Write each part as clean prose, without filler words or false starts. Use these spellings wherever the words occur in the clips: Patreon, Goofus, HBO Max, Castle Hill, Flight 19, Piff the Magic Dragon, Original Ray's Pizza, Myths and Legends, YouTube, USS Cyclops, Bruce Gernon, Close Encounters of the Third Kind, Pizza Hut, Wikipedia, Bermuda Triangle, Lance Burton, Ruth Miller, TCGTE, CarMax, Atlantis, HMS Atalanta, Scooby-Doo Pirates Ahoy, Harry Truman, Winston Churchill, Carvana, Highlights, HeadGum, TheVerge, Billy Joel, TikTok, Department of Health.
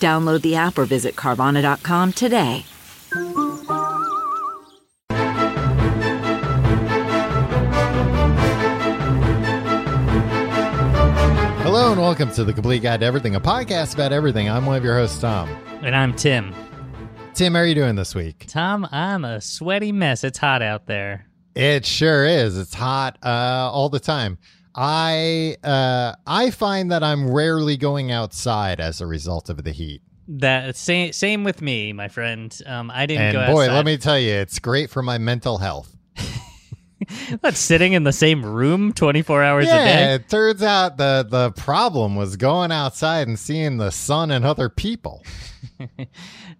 Download the app or visit Carvana.com today. Hello and welcome to the Complete Guide to Everything, a podcast about everything. I'm one of your hosts, Tom. And I'm Tim. Tim, how are you doing this week? Tom, I'm a sweaty mess. It's hot out there. It sure is. It's hot all the time. I find that I'm rarely going outside as a result of the heat. That same with me, my friend. I didn't go outside. Boy, let me tell you, it's great for my mental health. But sitting in the same room 24 hours a day? Yeah, it turns out the problem was going outside and seeing the sun and other people.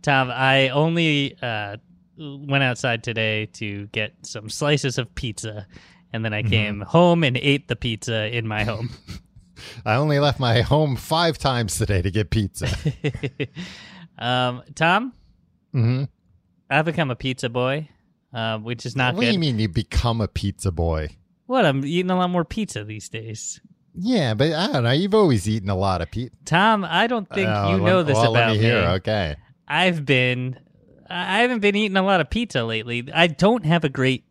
Tom, I only went outside today to get some slices of pizza, and then I came home and ate the pizza in my home. I only left my home 5 times today to get pizza. Tom, I've become a pizza boy, which is not good. What do you mean you become a pizza boy? What, I'm eating a lot more pizza these days. Yeah, but I don't know. You've always eaten a lot of pizza. Tom, I don't think about me. Let me hear. Okay. I haven't been eating a lot of pizza lately. I don't have a great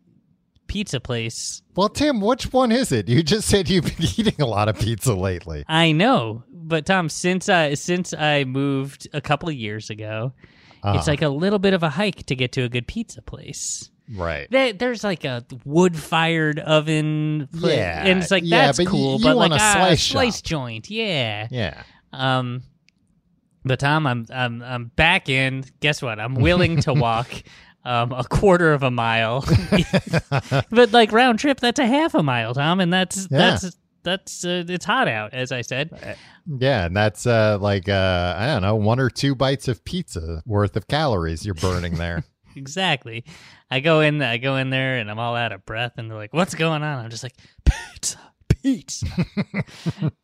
pizza place. Well, Tim, which one is it? You just said you've been eating a lot of pizza lately. I know, but Tom, since I moved a couple of years ago, it's like a little bit of a hike to get to a good pizza place. Right. There's like a wood-fired oven place. Yeah. And it's like, that's cool, but like a slice joint. Yeah. Yeah. But Tom, I'm back in. Guess what? I'm willing to walk a quarter of a mile. But like round trip, that's a half a mile, Tom, and that's it's hot out, as I said. Yeah, and that's I don't know, 1 or 2 bites of pizza worth of calories you're burning there. Exactly. I go in there and I'm all out of breath and they're like, "What's going on?" I'm just like, "Pizza."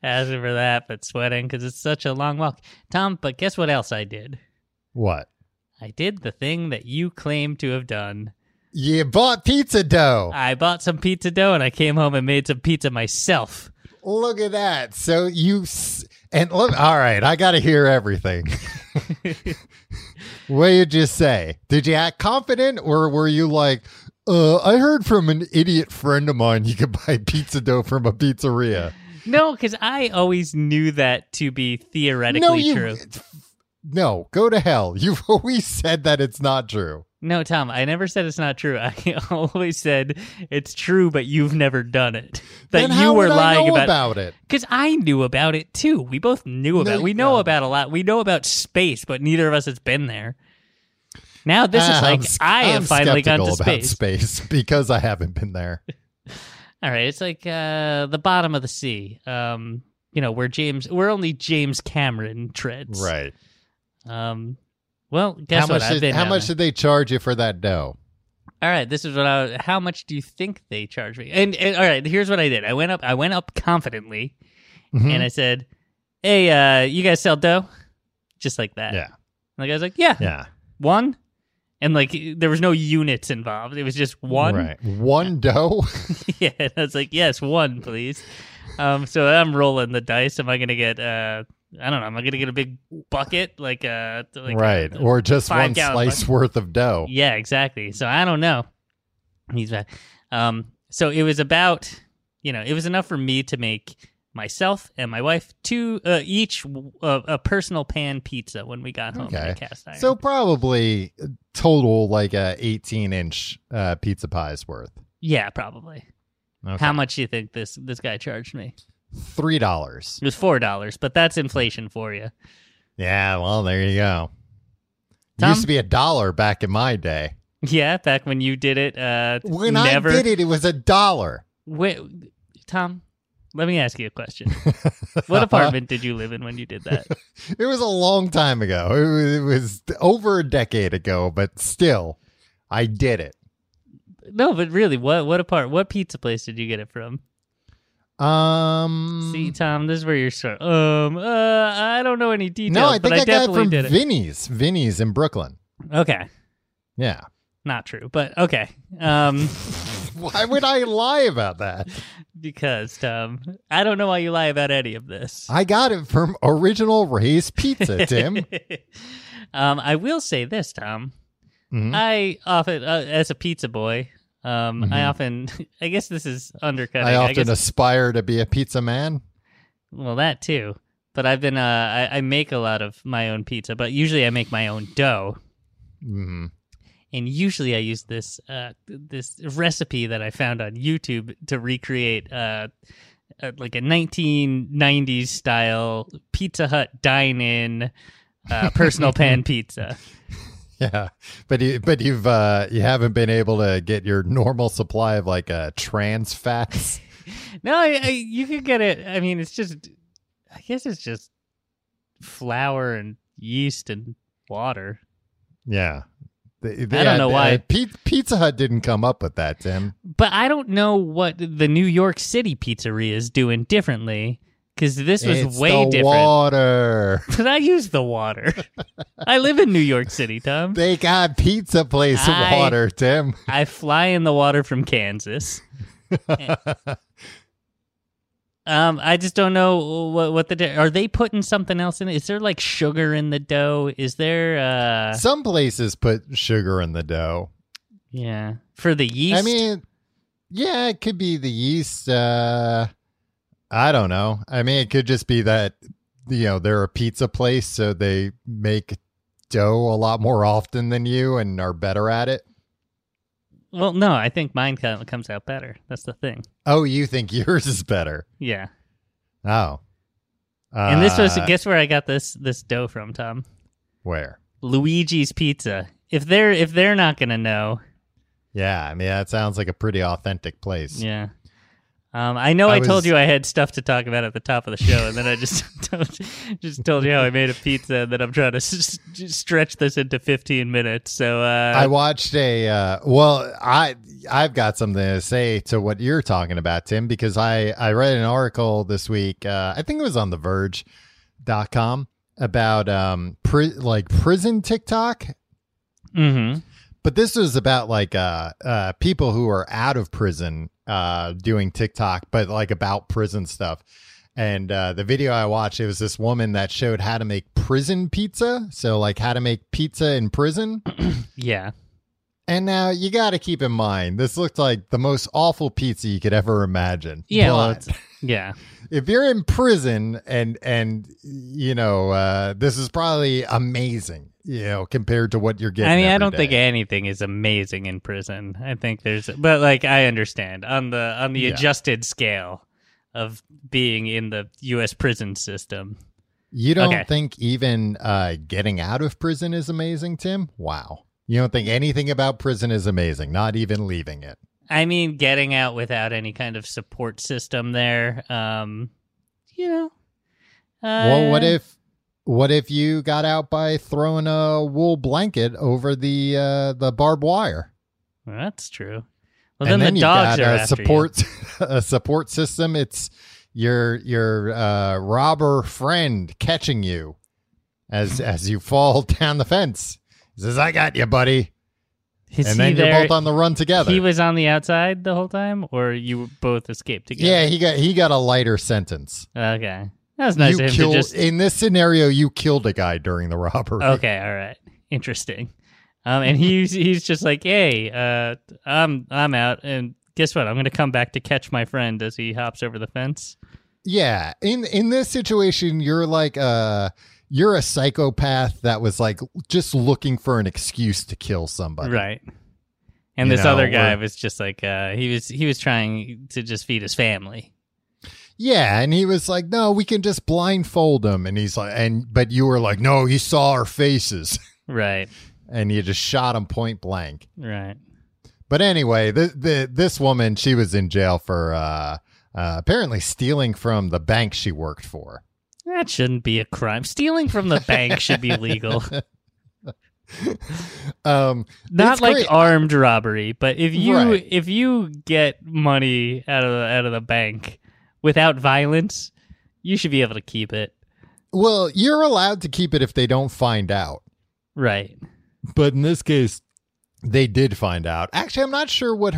As for that, but sweating because it's such a long walk. Tom, but guess what else I did? What? I did the thing that you claim to have done. You bought pizza dough. I bought some pizza dough and I came home and made some pizza myself. Look at that. So all right, I got to hear everything. What did you say? Did you act confident or were you like, I heard from an idiot friend of mine you could buy pizza dough from a pizzeria? No, because I always knew that to be theoretically true. No, go to hell. You've always said that it's not true. No, Tom, I never said it's not true. I always said it's true, but you've never done it. That you were lying about it. Because I knew about it too. We both knew about it. We know about a lot. We know about space, but neither of us has been there. Now this is like I have finally gone to space. Space because I haven't been there. All right, it's like the bottom of the sea. Where only James Cameron treads. Right. Well, guess what? How much did they charge you for that dough? All right, this is how much do you think they charge me? And all right, here's what I did. I went up confidently, and I said, "Hey, you guys sell dough?" Just like that. Yeah. And the guy's like, "Yeah, yeah, one." And like, there was no units involved. It was just one. Right. One dough. Yeah. And I was like, "Yes, one, please." So I'm rolling the dice. Am I going to get? I don't know. Am I going to get a big bucket? Right. Or just one slice worth of dough. Yeah, exactly. So I don't know. He's back. So it was about, it was enough for me to make myself and my wife each a personal pan pizza when we got home. Okay. In cast iron. So probably total like a 18-inch pizza pie's worth. Yeah, probably. Okay. How much do you think this guy charged me? $3. It was $4, but that's inflation for you. Yeah, well, there you go. Tom? It used to be $1 back in my day. Yeah, back when you did it. When I did it was $1. Wait, Tom, Let me ask you a question. What apartment did you live in when you did that? It was a long time ago. It was over a decade ago, but still, I did it. No, but really, what pizza place did you get it from? See, Tom, this is where you're starting. I don't know any details. No, I think I got it from Vinny's in Brooklyn. Okay. Yeah. Not true, but okay. Why would I lie about that? Because, Tom, I don't know why you lie about any of this. I got it from Original Ray's Pizza, Tim. I will say this, Tom. Mm-hmm. I often, as a pizza boy, mm-hmm. I guess this is undercutting. I often aspire to be a pizza man. Well, that too. But I've been, I make a lot of my own pizza, but usually I make my own dough. Mm-hmm. And usually I use this recipe that I found on YouTube to recreate like a 1990s style Pizza Hut dine-in personal pan pizza. Yeah, but you haven't been able to get your normal supply of like trans fats. No, you could get it. I mean, I guess it's just flour and yeast and water. Yeah. I don't know why. Pizza Hut didn't come up with that, Tim. But I don't know what the New York City pizzeria is doing differently, because this was different. Water. But I use the water. I live in New York City, Tom. They got pizza place water, Tim. I fly in the water from Kansas. I just don't know are they putting something else in it? Is there like sugar in the dough? Is there some places put sugar in the dough? Yeah, for the yeast. I mean, yeah, it could be the yeast. I don't know. I mean, it could just be that they're a pizza place, so they make dough a lot more often than you and are better at it. Well, no, I think mine comes out better. That's the thing. Oh, you think yours is better? Yeah. Oh. And this was, guess where I got this dough from, Tom? Where? Luigi's Pizza. If they're not gonna know. Yeah, I mean that sounds like a pretty authentic place. Yeah. I know I told you I had stuff to talk about at the top of the show, and then I just just told you how I made a pizza, and then I'm trying to stretch this into 15 minutes. So I watched I've got something to say to what you're talking about, Tim, because I read an article this week. I think it was on TheVerge.com about prison TikTok. Mm-hmm. But this is about like people who are out of prison. Doing TikTok, but like about prison stuff. And the video I watched, it was this woman that showed how to make prison pizza. So like how to make pizza in prison. Yeah. And now you got to keep in mind, this looked like the most awful pizza you could ever imagine. Yeah. Yeah. If you're in prison and this is probably amazing, compared to what you're getting. I mean, I don't think anything is amazing in prison. I think I understand on the adjusted scale of being in the U.S. prison system. You don't think even getting out of prison is amazing, Tim? Wow. You don't think anything about prison is amazing, not even leaving it. I mean, getting out without any kind of support system there, well, what if you got out by throwing a wool blanket over the barbed wire? Well, that's true. Well, then the dogs are after you. A support system. It's your robber friend catching you as you fall down the fence. He says, "I got you, buddy." And then you're both on the run together. He was on the outside the whole time, or you both escaped together? Yeah, he got a lighter sentence. Okay. That was nice of him to just... In this scenario, you killed a guy during the robbery. Okay, all right. Interesting. And he's just like, hey, I'm out, and guess what? I'm going to come back to catch my friend as he hops over the fence. Yeah. In this situation, you're like... You're a psychopath that was like just looking for an excuse to kill somebody, right? And this other guy was just like he was trying to just feed his family. Yeah, and he was like, "No, we can just blindfold him." And he's like, but you were like, "No, he saw our faces," right? And you just shot him point blank, right? But anyway, this woman, she was in jail for apparently stealing from the bank she worked for. That shouldn't be a crime. Stealing from the bank should be legal. Not like great. Armed robbery, but if you get money out of the bank without violence, you should be able to keep it. Well, you're allowed to keep it if they don't find out. Right. But in this case, they did find out. Actually, I'm not sure what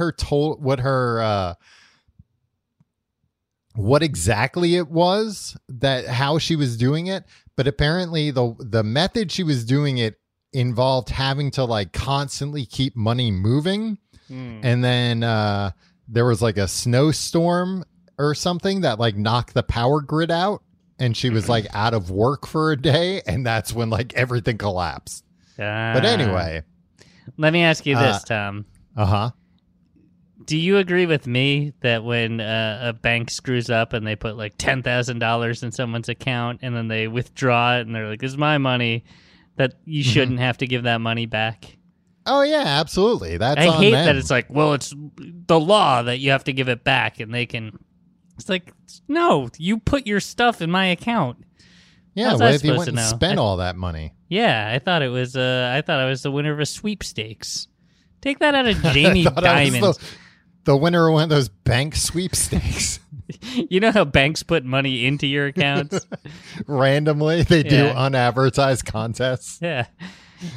exactly it was that how she was doing it, but apparently the method she was doing it involved having to like constantly keep money moving. And then there was like a snowstorm or something that like knocked the power grid out, and she was like out of work for a day, and that's when like everything collapsed. But anyway, let me ask you this, Tom. Do you agree with me that when a bank screws up and they put like $10,000 in someone's account and then they withdraw it and they're like, this is my money, that you shouldn't have to give that money back? Oh, yeah, absolutely. I hate that it's like, well, it's the law that you have to give it back, and they can... It's like, no, you put your stuff in my account. Yeah, what if you went and spent all that money? Yeah, I thought I was the winner of a sweepstakes. Take that out of Jamie Dimon's... The winner of one of those bank sweepstakes. You know how banks put money into your accounts? Randomly. They do unadvertised contests. Yeah.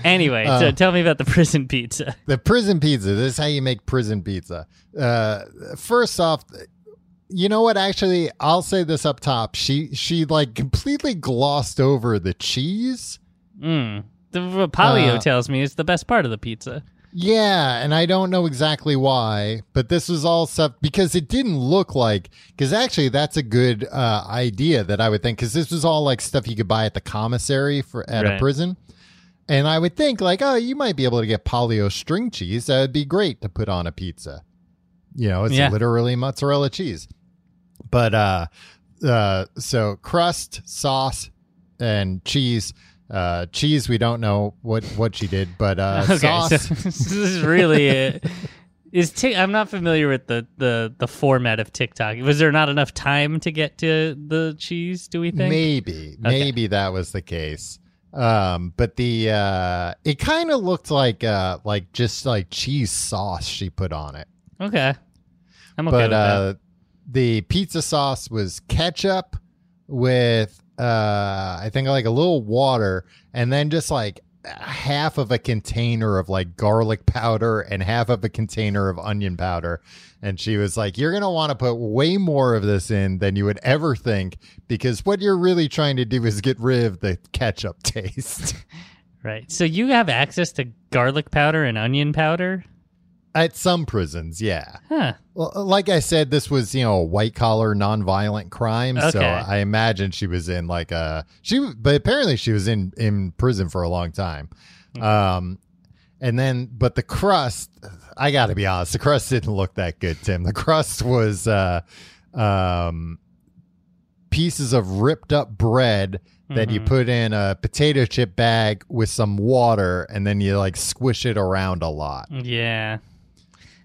Anyway, so tell me about the prison pizza. The prison pizza. This is how you make prison pizza. First off, you know what? Actually, I'll say this up top. She like completely glossed over the cheese. The Polio tells me it's the best part of the pizza. Yeah, and I don't know exactly why, but this was all stuff because it didn't look like, because actually that's a good idea that I would think, because this was all like stuff you could buy at the commissary at a prison. And I would think like, oh, you might be able to get Polio string cheese. That would be great to put on a pizza. You know, it's literally mozzarella cheese. But so crust, sauce, and cheese. Cheese, we don't know what she did, but sauce. So, this is really it. I'm not familiar with the format of TikTok. Was there not enough time to get to the cheese, do we think? Maybe that was the case. But the it kind of looked like just like cheese sauce she put on it. Okay, I'm okay with that. The pizza sauce was ketchup with... I think like a little water, and then just like half of a container of like garlic powder and half of a container of onion powder. And she was like, you're going to want to put way more of this in than you would ever think, because what you're really trying to do is get rid of the ketchup taste. Right. So you have access to garlic powder and onion powder? At some prisons, yeah. Huh. Well, like I said, this was, you know, a white-collar, nonviolent crime, okay. So I imagine she was in, like, but apparently she was in prison for a long time. Mm-hmm. And then, but the crust, I gotta be honest, the crust didn't look that good, Tim. The crust was pieces of ripped-up bread that you put in a potato chip bag with some water, and then you, like, squish it around a lot. Yeah.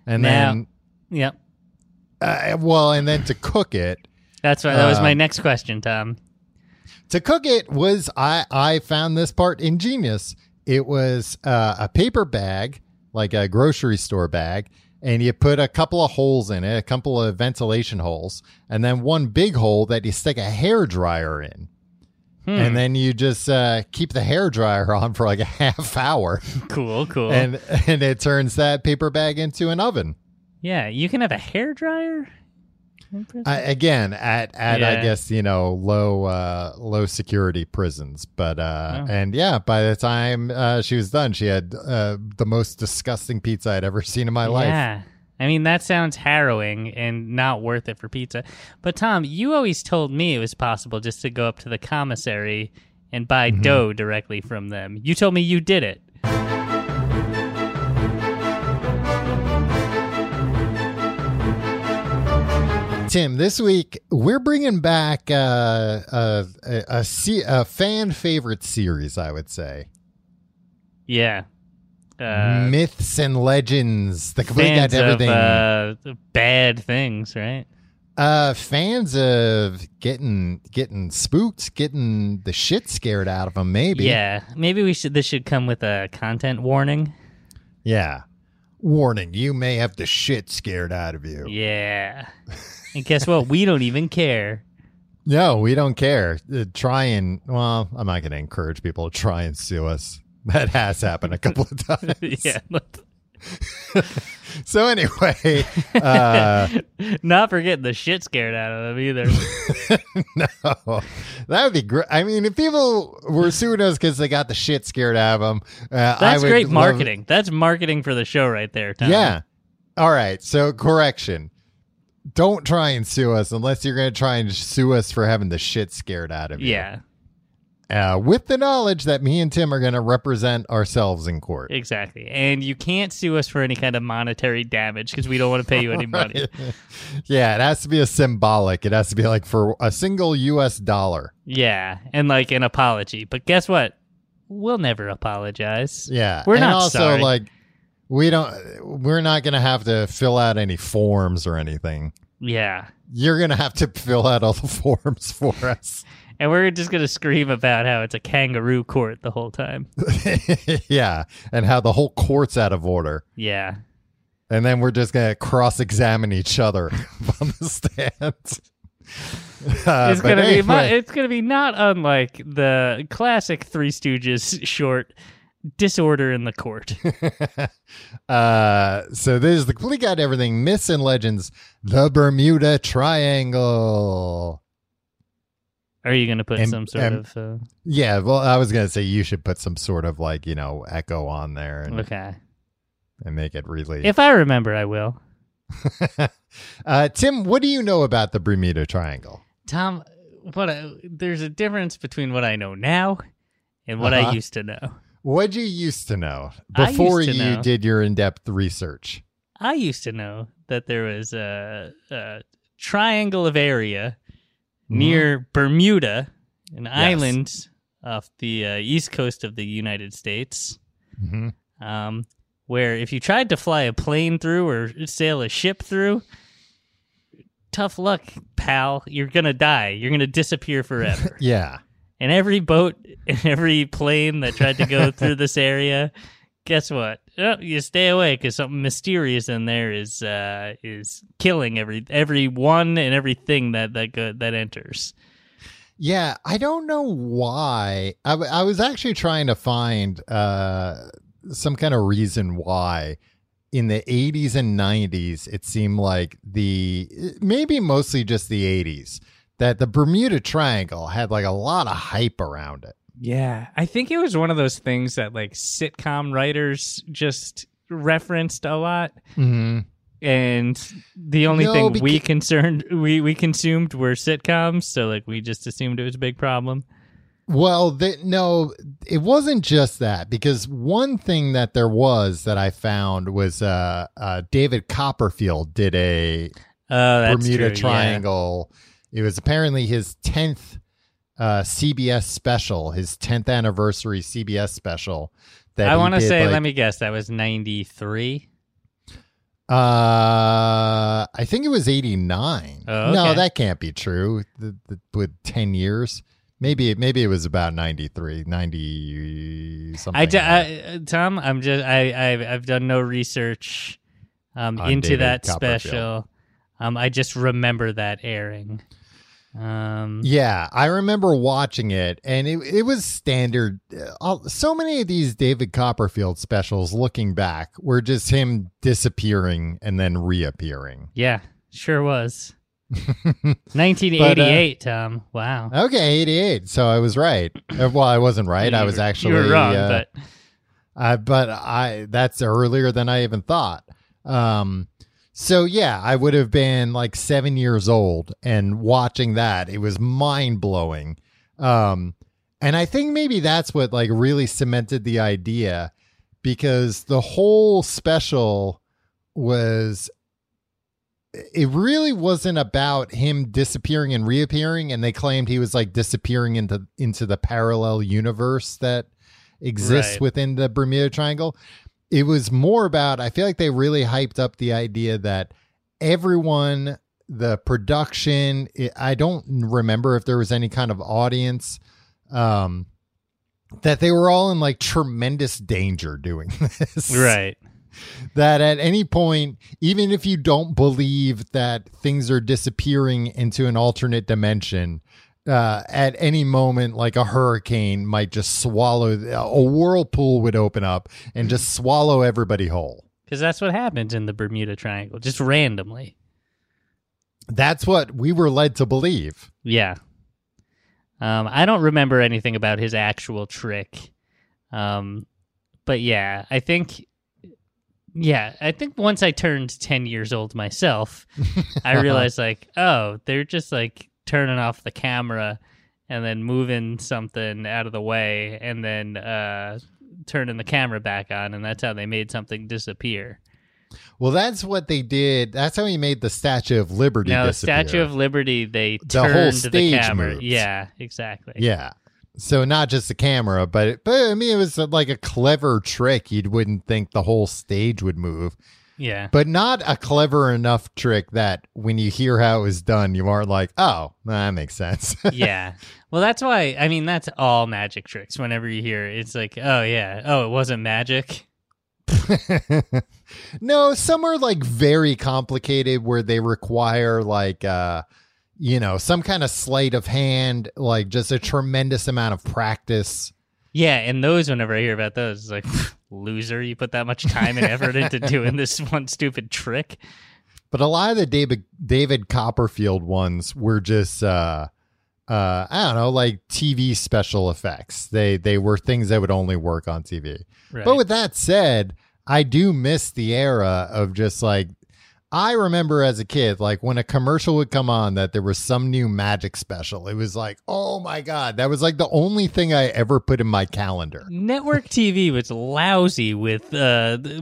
And then, yep. Well, and then to cook it. That's right. That was my next question, Tom. To cook it was, I found this part ingenious. It was a paper bag, like a grocery store bag, and you put a couple of holes in it, a couple of ventilation holes, and then one big hole that you stick a hairdryer in. And then you just keep the hairdryer on for like a half hour. Cool. And it turns that paper bag into an oven. Yeah, you can have a hairdryer? Again, at I guess, you know, low security prisons. But and yeah, by the time she was done, she had the most disgusting pizza I'd ever seen in my life. Yeah, I mean, that sounds harrowing and not worth it for pizza. But Tom, you always told me it was possible just to go up to the commissary and buy dough directly from them. You told me you did it. Tim, this week we're bringing back a fan favorite series, I would say. Yeah. Myths and legends, the Complete Guide to Everything. Bad things, right? Fans of getting spooked, getting the shit scared out of them, maybe. Yeah, maybe we should. This should come with a content warning. Yeah, warning: you may have the shit scared out of you. Yeah, and guess what? We don't even care. No, we don't care. Well, I'm not going to encourage people to try and sue us. That has happened a couple of times. Yeah. So anyway, not forgetting the shit scared out of them either. No, that would be great. I mean, if people were suing us because they got the shit scared out of them, that's great marketing. That's marketing for the show right there, Tom. Yeah. All right. So correction. Don't try and sue us unless you're going to try and sue us for having the shit scared out of you. Yeah. With the knowledge that me and Tim are going to represent ourselves in court. Exactly. And you can't sue us for any kind of monetary damage because we don't want to pay you any money. Yeah, it has to be a symbolic. It has to be like for a single US dollar. Yeah, and like an apology. But guess what? We'll never apologize. Yeah. We're not also, sorry. Like, we're not going to have to fill out any forms or anything. Yeah. You're going to have to fill out all the forms for us. And we're just going to scream about how it's a kangaroo court the whole time. Yeah. And how the whole court's out of order. Yeah. And then we're just going to cross-examine each other on the stand. It's going anyway. To be not unlike the classic Three Stooges short, Disorder in the Court. So this is the Complete Guide to Everything, Myths and Legends, the Bermuda Triangle. Are you going to put some sort of... Yeah, well, I was going to say you should put some sort of, like, you know, echo on there. And, okay. And make it really... If I remember, I will. Tim, what do you know about the Bermuda Triangle? Tom, there's a difference between what I know now and what I used to know. What'd you used to know before you did your in-depth research? I used to know that there was a triangle of area... near Bermuda, an island off the east coast of the United States, where if you tried to fly a plane through or sail a ship through, tough luck, pal. You're going to die. You're going to disappear forever. Yeah. And every boat and every plane that tried to go through this area, guess what? Oh, you stay away because something mysterious in there is killing everyone and everything that enters. Yeah, I don't know why. I was actually trying to find some kind of reason why in the 80s and 90s it seemed like maybe mostly just the 80s that the Bermuda Triangle had like a lot of hype around it. Yeah, I think it was one of those things that like sitcom writers just referenced a lot, and the only thing we consumed were sitcoms, so like we just assumed it was a big problem. Well, no, it wasn't just that, because one thing that there was that I found was David Copperfield did a Bermuda Triangle. Yeah. It was apparently his 10th. CBS special, his 10th anniversary CBS special. That I want to say, like, let me guess, that was 93? I think it was 89. Oh, okay. No, that can't be true. With 10 years. Maybe it was about 93, 90 something. Tom, I'm just I've done no research into David that special. I just remember that airing. Yeah, I remember watching it, and it was standard. So many of these David Copperfield specials, looking back, were just him disappearing and then reappearing. Yeah, sure was. 1988, Tom. Wow. Okay, 88. So I was right. Well, I wasn't right. I was actually you were wrong, but that's earlier than I even thought. So, yeah, I would have been like 7 years old, and watching that, it was mind-blowing. And I think maybe that's what like really cemented the idea, because the whole special it really wasn't about him disappearing and reappearing, and they claimed he was like disappearing into the parallel universe that exists within the Bermuda Triangle. It was more about, I feel like they really hyped up the idea that everyone the production. I don't remember if there was any kind of audience, that they were all in like tremendous danger doing this. Right. That at any point, even if you don't believe that things are disappearing into an alternate dimension, at any moment, like a hurricane might just swallow, a whirlpool would open up and just swallow everybody whole. Because that's what happens in the Bermuda Triangle, just randomly. That's what we were led to believe. Yeah. I don't remember anything about his actual trick. But yeah, I think once I turned 10 years old myself, I realized like, oh, they're just like turning off the camera and then moving something out of the way and then turning the camera back on, and that's how they made something disappear. Well, that's what they did. That's how he made the Statue of Liberty disappear. The Statue of Liberty, they turned the whole stage, the camera. Moves. Yeah, exactly. Yeah. So not just the camera, but I mean, it was like a clever trick. You wouldn't think the whole stage would move. Yeah. But not a clever enough trick that when you hear how it was done, you aren't like, oh, that makes sense. Yeah. Well, that's why, I mean, that's all magic tricks. Whenever you hear it, it's like, oh, yeah. Oh, it wasn't magic. No, some are like very complicated where they require like, some kind of sleight of hand, like just a tremendous amount of practice. Yeah. And those, whenever I hear about those, it's like, loser, you put that much time and effort into doing this one stupid trick. But a lot of the David Copperfield ones were just I don't know, like TV special effects. They were things that would only work on TV. Right. But with that said, I do miss the era of just like, I remember as a kid, like when a commercial would come on that there was some new magic special, it was like, oh my God, that was like the only thing I ever put in my calendar. Network TV was lousy with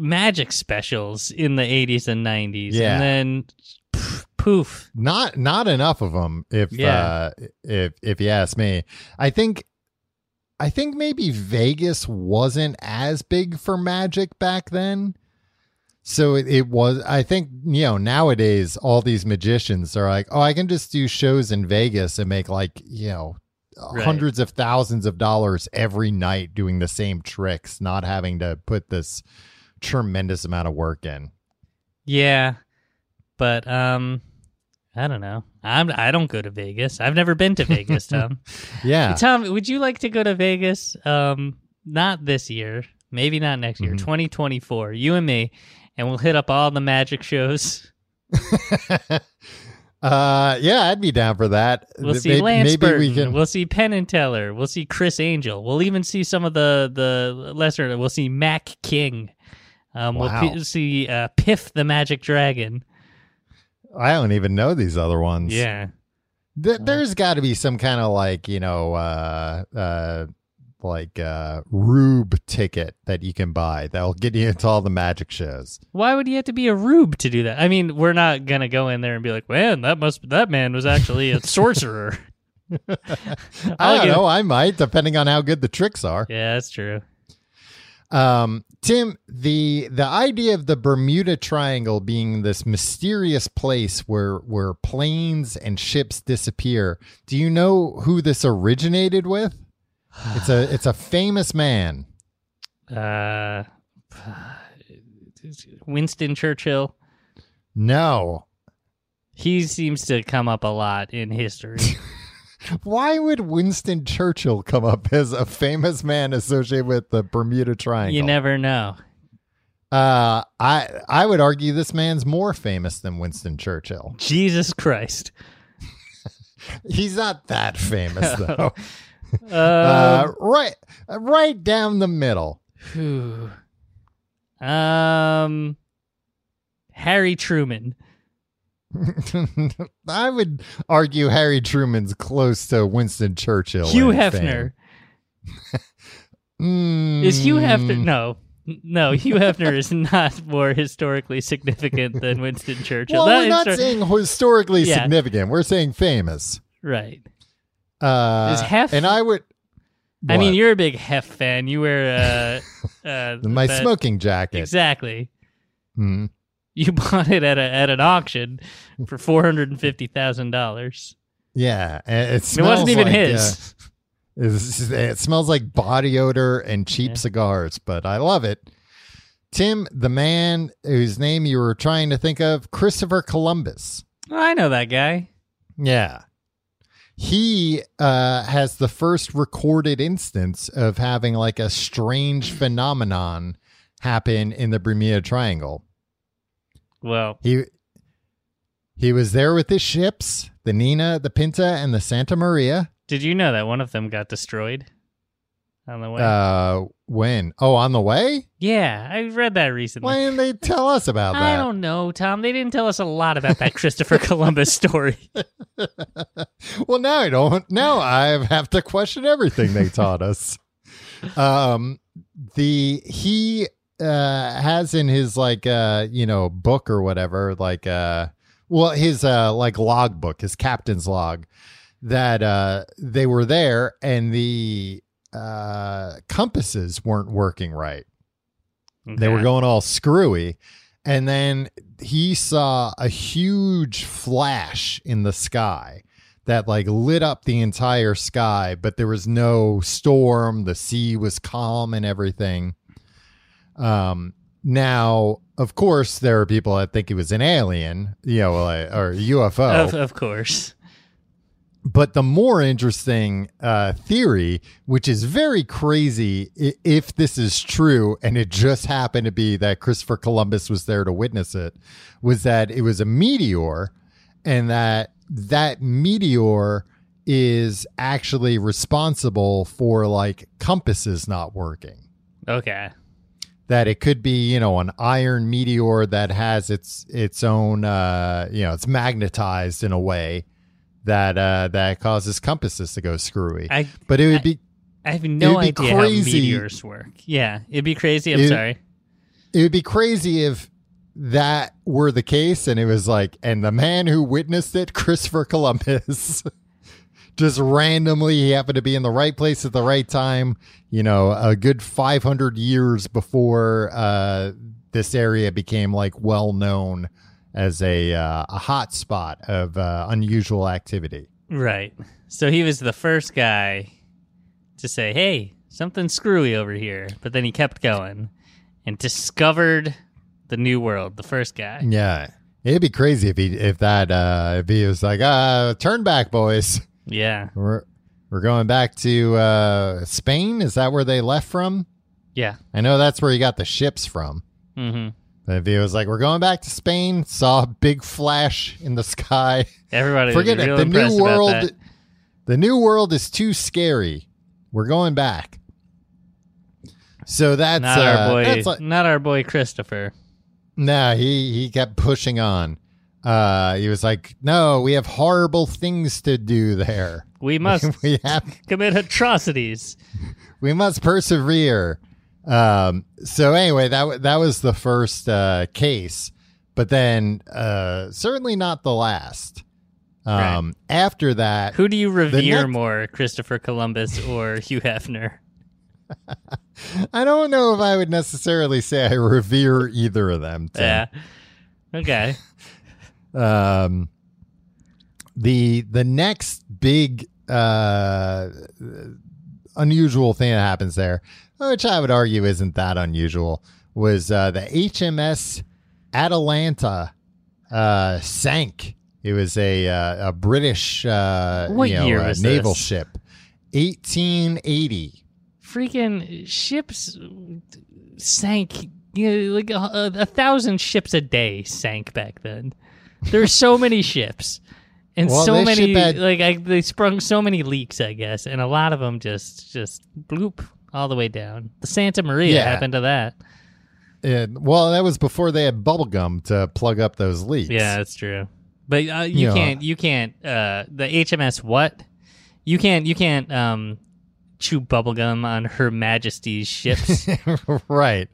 magic specials in the 80s and 90s. Yeah. And then poof. Not enough of them, if you ask me. I think maybe Vegas wasn't as big for magic back then. So it was, I think, nowadays all these magicians are like, oh, I can just do shows in Vegas and make like, hundreds of thousands of dollars every night doing the same tricks, not having to put this tremendous amount of work in. Yeah. But I don't know. I don't go to Vegas. I've never been to Vegas, Tom. Yeah. Tom, would you like to go to Vegas? Not this year. Maybe not next year. 2024. You and me. And we'll hit up all the magic shows. Yeah, I'd be down for that. We'll see Lance Burton. We'll see Penn and Teller. We'll see Chris Angel. We'll even see some of the lesser. We'll see Mac King. Wow. We'll see Piff the Magic Dragon. I don't even know these other ones. Yeah. There's got to be some kind of like, Rube ticket that you can buy that'll get you into all the magic shows. Why would you have to be a Rube to do that? I mean, we're not gonna go in there and be like, man, that man was actually a sorcerer. I don't know. I might, depending on how good the tricks are. Yeah, that's true. Tim, the idea of the Bermuda Triangle being this mysterious place where planes and ships disappear. Do you know who this originated with? It's a famous man. Winston Churchill? No. He seems to come up a lot in history. Why would Winston Churchill come up as a famous man associated with the Bermuda Triangle? You never know. I would argue this man's more famous than Winston Churchill. Jesus Christ. He's not that famous, though. Right down the middle. Whew. Harry Truman. I would argue Harry Truman's close to Winston Churchill. Hugh Hefner. Is Hugh Hefner? No, Hugh Hefner is not more historically significant than Winston Churchill. Well, we're not saying historically significant. We're saying famous. Right. Is Hef? And I would. What? I mean, you're a big Hef fan. You wear my smoking jacket. Exactly. Mm. You bought it at an auction for $450,000. Yeah, it wasn't even like his. It smells like body odor and cheap cigars, but I love it. Tim, the man whose name you were trying to think of, Christopher Columbus. Oh, I know that guy. Yeah. He has the first recorded instance of having like a strange phenomenon happen in the Bermuda Triangle. Well, he was there with his ships, the Nina, the Pinta, and the Santa Maria. Did you know that one of them got destroyed on the way? When? Oh, on the way? Yeah, I read that recently. Why didn't they tell us about that? I don't know, Tom. They didn't tell us a lot about that Christopher Columbus story. Well, now I don't. Now I have to question everything they taught us. He has in his like book or whatever, like his like log book, his captain's log, that they were there and the compasses weren't working right. Okay. They were going all screwy. And then he saw a huge flash in the sky that like lit up the entire sky, but there was no storm. The sea was calm and everything. Now, of course, there are people that think it was an alien, or a UFO. Of course. But the more interesting theory, which is very crazy if this is true, and it just happened to be that Christopher Columbus was there to witness it, was that it was a meteor, and that meteor is actually responsible for like compasses not working. Okay. That it could be, an iron meteor that has its own, it's magnetized in a way that causes compasses to go screwy. I have no idea crazy. How meteors work. Yeah, it'd be crazy. I'm sorry. It would be crazy if that were the case, and it was like, and the man who witnessed it, Christopher Columbus. Just randomly, he happened to be in the right place at the right time, a good 500 years before this area became like well known as a hot spot of unusual activity. Right. So he was the first guy to say, hey, something's screwy over here. But then he kept going and discovered the new world, the first guy. Yeah. It'd be crazy if he was like, turn back, boys. Yeah. We're going back to Spain. Is that where they left from? Yeah. I know that's where he got the ships from. Mm-hmm. But it was like, we're going back to Spain, saw a big flash in the sky. Everybody forget it. The new world. The new world is too scary. We're going back. So that's not our boy. That's like, not our boy Christopher. No, he kept pushing on. He was like, no, we have horrible things to do there. We must commit atrocities. We must persevere. So anyway, that was the first case, but then certainly not the last. Right. After that... Who do you revere more, Christopher Columbus or Hugh Hefner? I don't know if I would necessarily say I revere either of them. Tim. Yeah. Okay. The next big unusual thing that happens there, which I would argue isn't that unusual, was the HMS Atalanta sank. It was a British naval ship. 1880. Freaking ships sank. Like 1,000 ships a day sank back then. There's so many ships, and so many they sprung so many leaks, I guess, and a lot of them just bloop all the way down. The Santa Maria happened to that. That was before they had bubble gum to plug up those leaks. Yeah, that's true. But you can't the HMS what? You can't chew bubble gum on Her Majesty's ships. Right.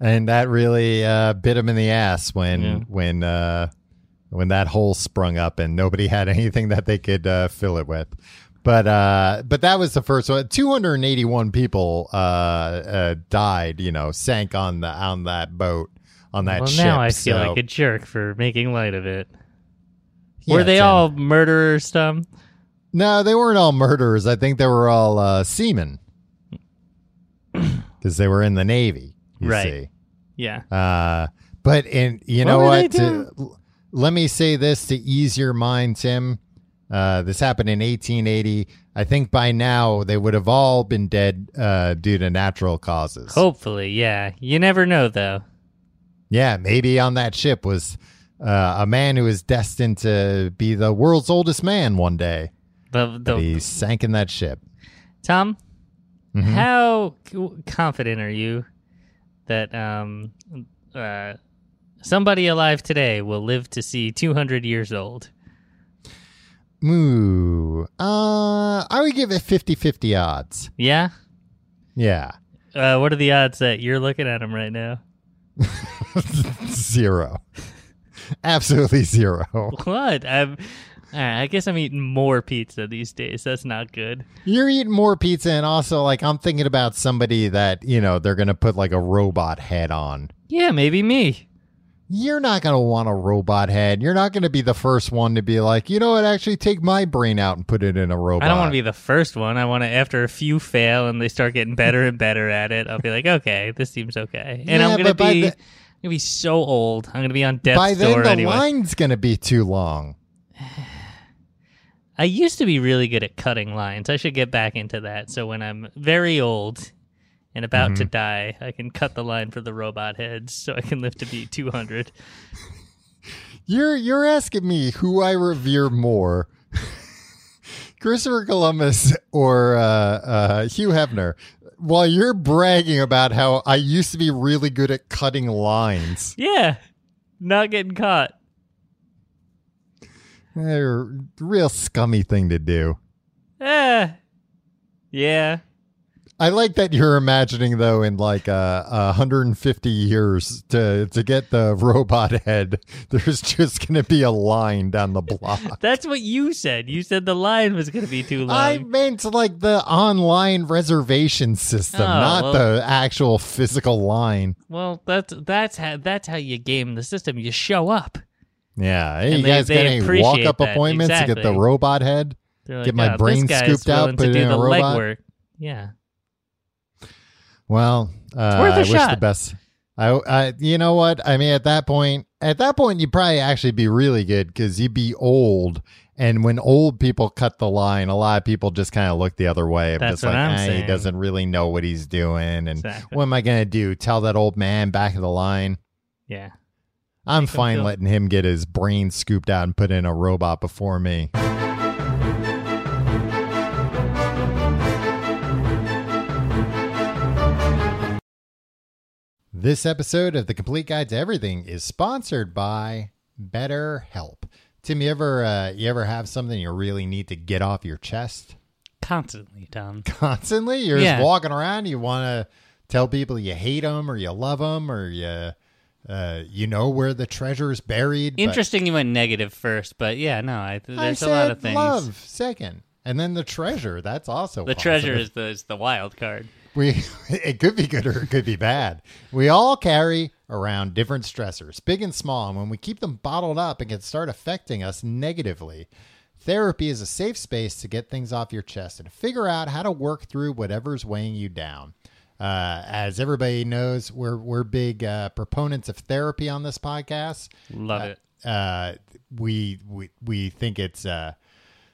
And that really bit him in the ass when that hole sprung up and nobody had anything that they could fill it with. But that was the first one. 281 people died, sank on that boat on that ship. Well, now I feel like a jerk for making light of it. Yeah, were they all murderers, Tom? No, they weren't all murderers. I think they were all seamen because they were in the Navy. You see. Yeah. But in let me say this to ease your mind, Tim. This happened in 1880. I think by now they would have all been dead due to natural causes. Hopefully, yeah. You never know, though. Yeah, maybe on that ship was a man who was destined to be the world's oldest man one day. But he sank in that ship. Tom, how confident are you that somebody alive today will live to see 200 years old? Ooh, I would give it 50-50 odds. Yeah? Yeah. What are the odds that you're looking at them right now? 0. Absolutely 0. What? I guess I'm eating more pizza these days. That's not good. You're eating more pizza, and also, like, I'm thinking about somebody that, you know, they're going to put, like, a robot head on. Yeah, maybe me. You're not going to want a robot head. You're not going to be the first one to be like, you know what, actually take my brain out and put it in a robot. I don't want to be the first one. I want to, after a few fail and they start getting better and better at it, I'll be like, okay, this seems okay. And yeah, I'm going to be so old. I'm going to be on death's door anyway. By then, the line's going to be too long. I used to be really good at cutting lines. I should get back into that. So when I'm very old and about to die, I can cut the line for the robot heads so I can live to be 200. You're asking me who I revere more, Christopher Columbus or Hugh Hefner, while you're bragging about how I used to be really good at cutting lines. Yeah, not getting caught. Real scummy thing to do. Yeah. I like that you're imagining, though, in like 150 years to get the robot head, there's just going to be a line down the block. That's what you said. You said the line was going to be too long. I meant like the online reservation system, the actual physical line. Well, that's how you game the system. You show up. Yeah. Hey, you guys got any walk-up appointments to get the robot head? Like, get my brain scooped out, put it in a robot? Legwork. Yeah. Well, I wish the best. You know what? I mean, at that point, you'd probably actually be really good because you'd be old. And when old people cut the line, a lot of people just kind of look the other way. That's what I'm saying. He doesn't really know what he's doing. And what am I going to do? Tell that old man back of the line? Yeah. I'm fine letting him get his brain scooped out and put in a robot before me. This episode of The Complete Guide to Everything is sponsored by BetterHelp. Tim, you ever have something you really need to get off your chest? Constantly, Tom. Constantly? You're just walking around. You want to tell people you hate them or you love them or you know where the treasure is buried. Interesting you went negative first, but yeah, no, there's a lot of things. Love second, and then the treasure. That's also the positive. Treasure is the wild card. It could be good or it could be bad. We all carry around different stressors, big and small, and when we keep them bottled up, it can start affecting us negatively. Therapy is a safe space to get things off your chest and figure out how to work through whatever's weighing you down. As everybody knows, we're big proponents of therapy on this podcast. Love it. We think it's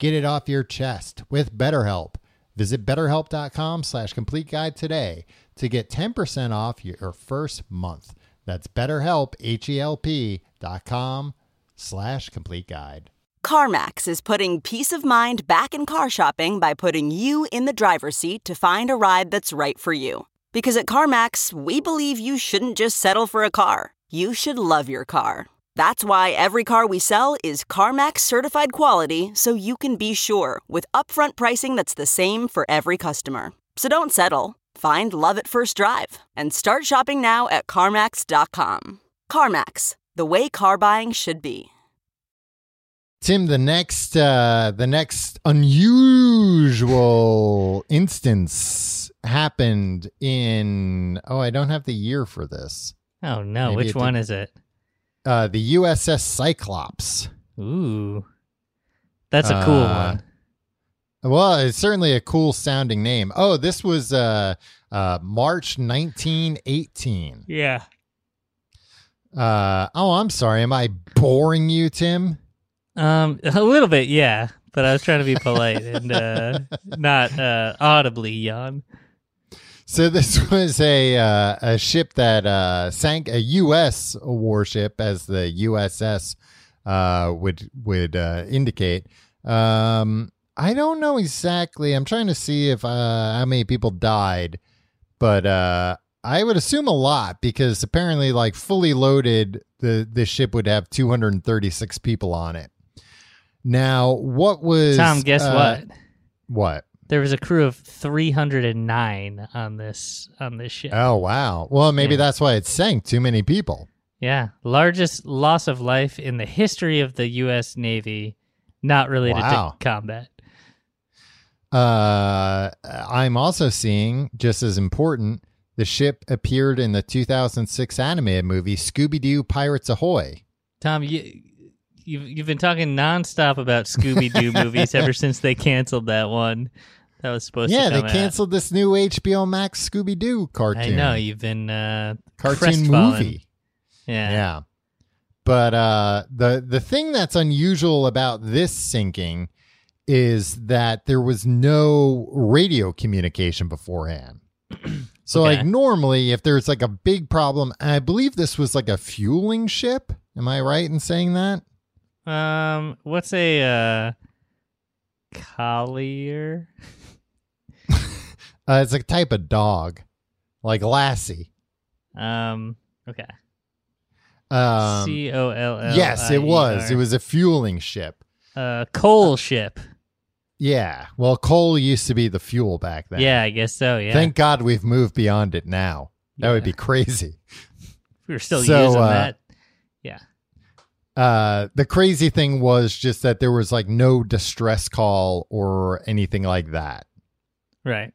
Get it off your chest with BetterHelp. Visit BetterHelp.com/CompleteGuide today to get 10% off your first month. That's BetterHelp, HELP.com/CompleteGuide. CarMax is putting peace of mind back in car shopping by putting you in the driver's seat to find a ride that's right for you. Because at CarMax, we believe you shouldn't just settle for a car. You should love your car. That's why every car we sell is CarMax certified quality, so you can be sure with upfront pricing that's the same for every customer. So don't settle. Find love at first drive and start shopping now at CarMax.com. CarMax, the way car buying should be. Tim, the next unusual instance happened in, I don't have the year for this. Oh, no. Maybe which one is it? The USS Cyclops. Ooh. That's a cool one. Well, it's certainly a cool sounding name. Oh, this was March 1918. Yeah. I'm sorry. Am I boring you, Tim? A little bit, yeah. But I was trying to be polite and not audibly yawn. So this was a ship that sank, a U.S. warship, as the USS would indicate. I don't know exactly. I'm trying to see if how many people died, but I would assume a lot, because apparently, like, fully loaded, the ship would have 236 people on it. Now, what was... Tom, guess what? What? There was a crew of 309 on this ship. Oh, wow. Well, maybe that's why it sank. Too many people. Yeah. Largest loss of life in the history of the U.S. Navy, not related to combat. I'm also seeing, just as important, the ship appeared in the 2006 animated movie Scooby-Doo Pirates Ahoy. Tom, you've been talking nonstop about Scooby-Doo movies ever since they canceled that one. That was supposed to come out. Yeah, they canceled this new HBO Max Scooby-Doo cartoon. I know, you've been cartoon movie. Yeah. But the thing that's unusual about this sinking is that there was no radio communication beforehand. So like normally, if there's like a big problem, and I believe this was like a fueling ship. Am I right in saying that? What's a collier? It's a type of dog, like Lassie. Okay. Collier. Yes, it was. It was a fueling ship. Coal ship. Yeah. Well, coal used to be the fuel back then. Yeah, I guess so, yeah. Thank God we've moved beyond it now. That would be crazy. We were still using that. Yeah. The crazy thing was just that there was like no distress call or anything like that. Right.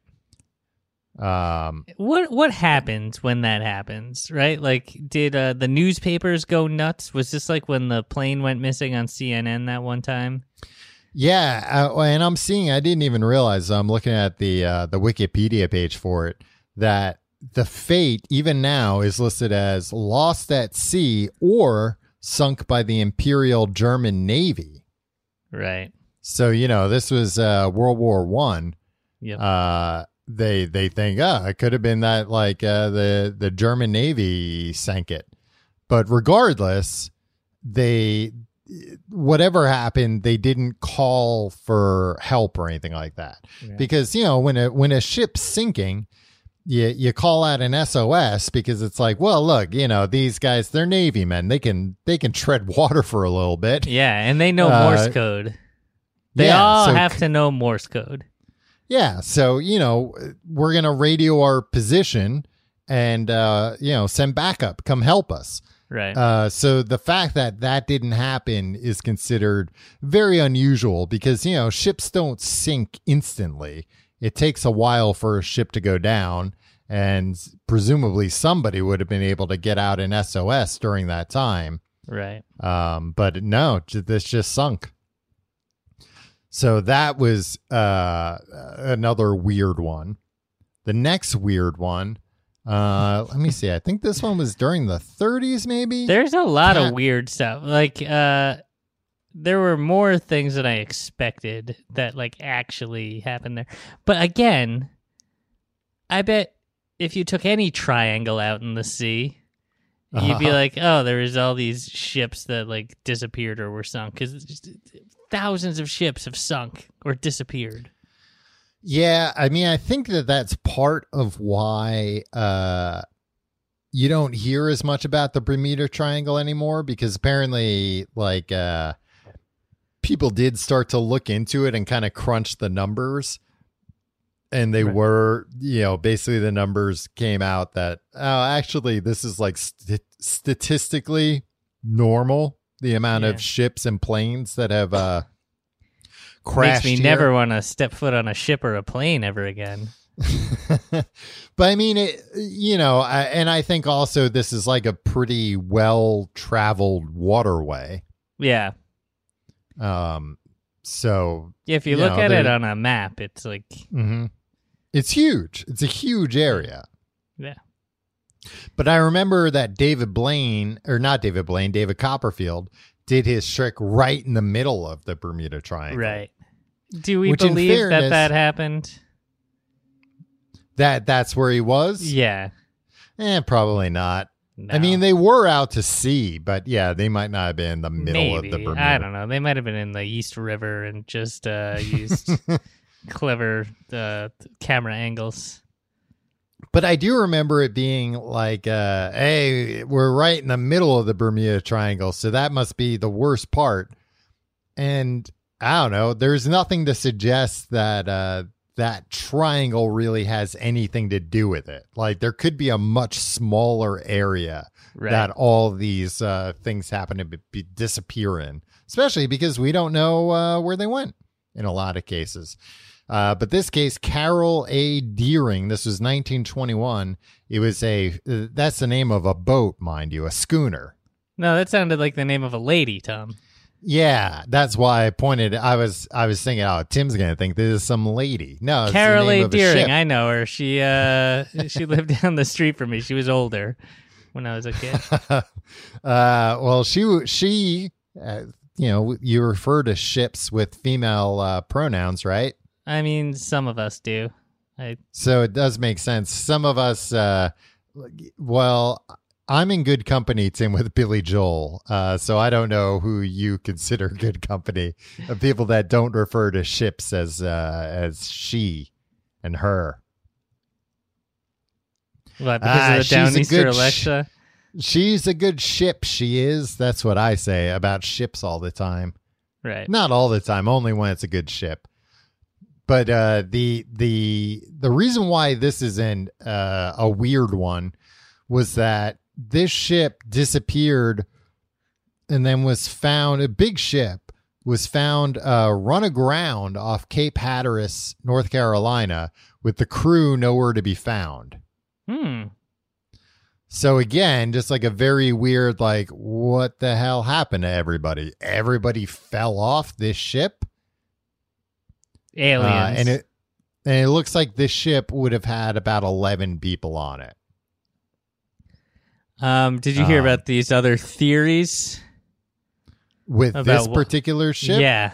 What happens when that happens, right? Like, did the newspapers go nuts? Was this like when the plane went missing on CNN that one time? Yeah, and I'm seeing, I didn't even realize, I'm looking at the Wikipedia page for it, that the fate, even now, is listed as lost at sea or sunk by the Imperial German Navy. Right. So, you know, this was World War One. Yep. They think, it could have been that, like, the German Navy sank it. But regardless, whatever happened, they didn't call for help or anything like that. Yeah. Because, you know, when a ship's sinking, you call out an SOS, because it's like, well, look, you know, these guys, they're Navy men. They can tread water for a little bit. Yeah, and they know Morse code. They have to know Morse code. Yeah, so, you know, we're going to radio our position and, you know, send backup. Come help us. Right. So the fact that that didn't happen is considered very unusual, because, you know, ships don't sink instantly. It takes a while for a ship to go down, and presumably somebody would have been able to get out an SOS during that time. Right. But no, this just sunk. So that was another weird one. The next weird one. Let me see. I think this one was during the 30s, maybe. There's a lot of weird stuff. Like, there were more things than I expected that, like, actually happened there. But again, I bet if you took any triangle out in the sea, you'd be like, oh, there was all these ships that, like, disappeared or were sunk. Because thousands of ships have sunk or disappeared. Yeah, I mean, I think that's part of why you don't hear as much about the Bermuda Triangle anymore, because apparently like people did start to look into it and kind of crunch the numbers. And they were, you know, basically the numbers came out that, oh, actually, this is like statistically normal. The amount of ships and planes that have crashed. Makes me never want to step foot on a ship or a plane ever again. But I mean, it, you know, and I think also this is like a pretty well traveled waterway. Yeah. So if you look at it on a map, it's like it's huge. It's a huge area. Yeah. But I remember that David Copperfield did his trick right in the middle of the Bermuda Triangle. Right. Do we believe that happened? That's where he was? Yeah. Probably not. No. I mean, they were out to sea, but yeah, they might not have been in the middle of the Bermuda. I don't know. They might have been in the East River and just used clever camera angles. But I do remember it being like, hey, we're right in the middle of the Bermuda Triangle, so that must be the worst part. And I don't know. There's nothing to suggest that that triangle really has anything to do with it. Like, there could be a much smaller area that all these things happen to disappear in, especially because we don't know where they went in a lot of cases. But this case, Carol A. Deering, this was 1921. It was that's the name of a boat, mind you, a schooner. No, that sounded like the name of a lady, Tom. Yeah, that's why I pointed. I was thinking, oh, Tim's gonna think this is some lady. No, Carol A. Deering. I know her. She she lived down the street from me. She was older when I was a kid. Well, she you know, you refer to ships with female pronouns, right? I mean, some of us do. So it does make sense. Some of us. Well, I'm in good company, Tim, with Billy Joel, so I don't know who you consider good company of people that don't refer to ships as she and her. What, because of the Downeaster Alexa? She's a good ship, she is. That's what I say about ships all the time. Right. Not all the time, only when it's a good ship. But the reason why this isn't a weird one was that this ship disappeared and then was found. A big ship was found run aground off Cape Hatteras, North Carolina, with the crew nowhere to be found. So again, just like a very weird, like, what the hell happened to everybody? Everybody fell off this ship? Aliens. And it looks like this ship would have had about 11 people on it. Did you hear about these other theories with this particular ship? Yeah.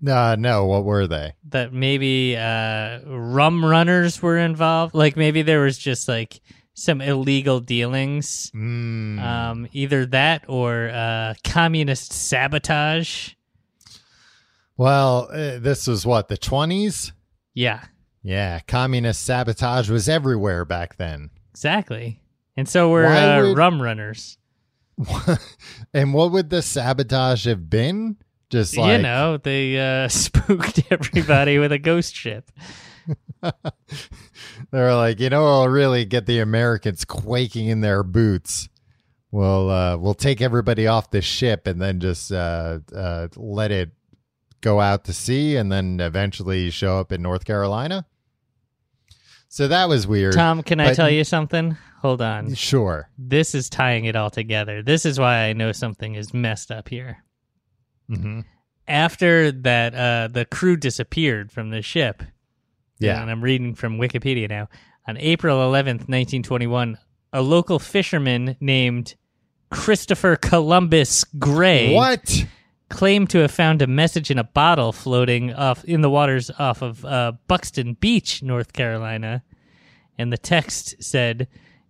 No. What were they? That maybe rum runners were involved. Like, maybe there was just like some illegal dealings. Either that or communist sabotage. Well, this was what, the 20s? Yeah. Yeah. Communist sabotage was everywhere back then. Exactly. And so we're rum runners. And what would the sabotage have been? Just like, you know, they spooked everybody with a ghost ship. They were like, you know, I'll really get the Americans quaking in their boots. We'll take everybody off this ship and then just let it go out to sea and then eventually show up in North Carolina. So that was weird. Tom, can I tell you something? Hold on. Sure. This is tying it all together. This is why I know something is messed up here. Mm-hmm. After that, the crew disappeared from the ship. Yeah. And I'm reading from Wikipedia now. On April 11th, 1921, a local fisherman named Christopher Columbus Gray claimed to have found a message in a bottle floating off in the waters off of Buxton Beach, North Carolina, and the text said,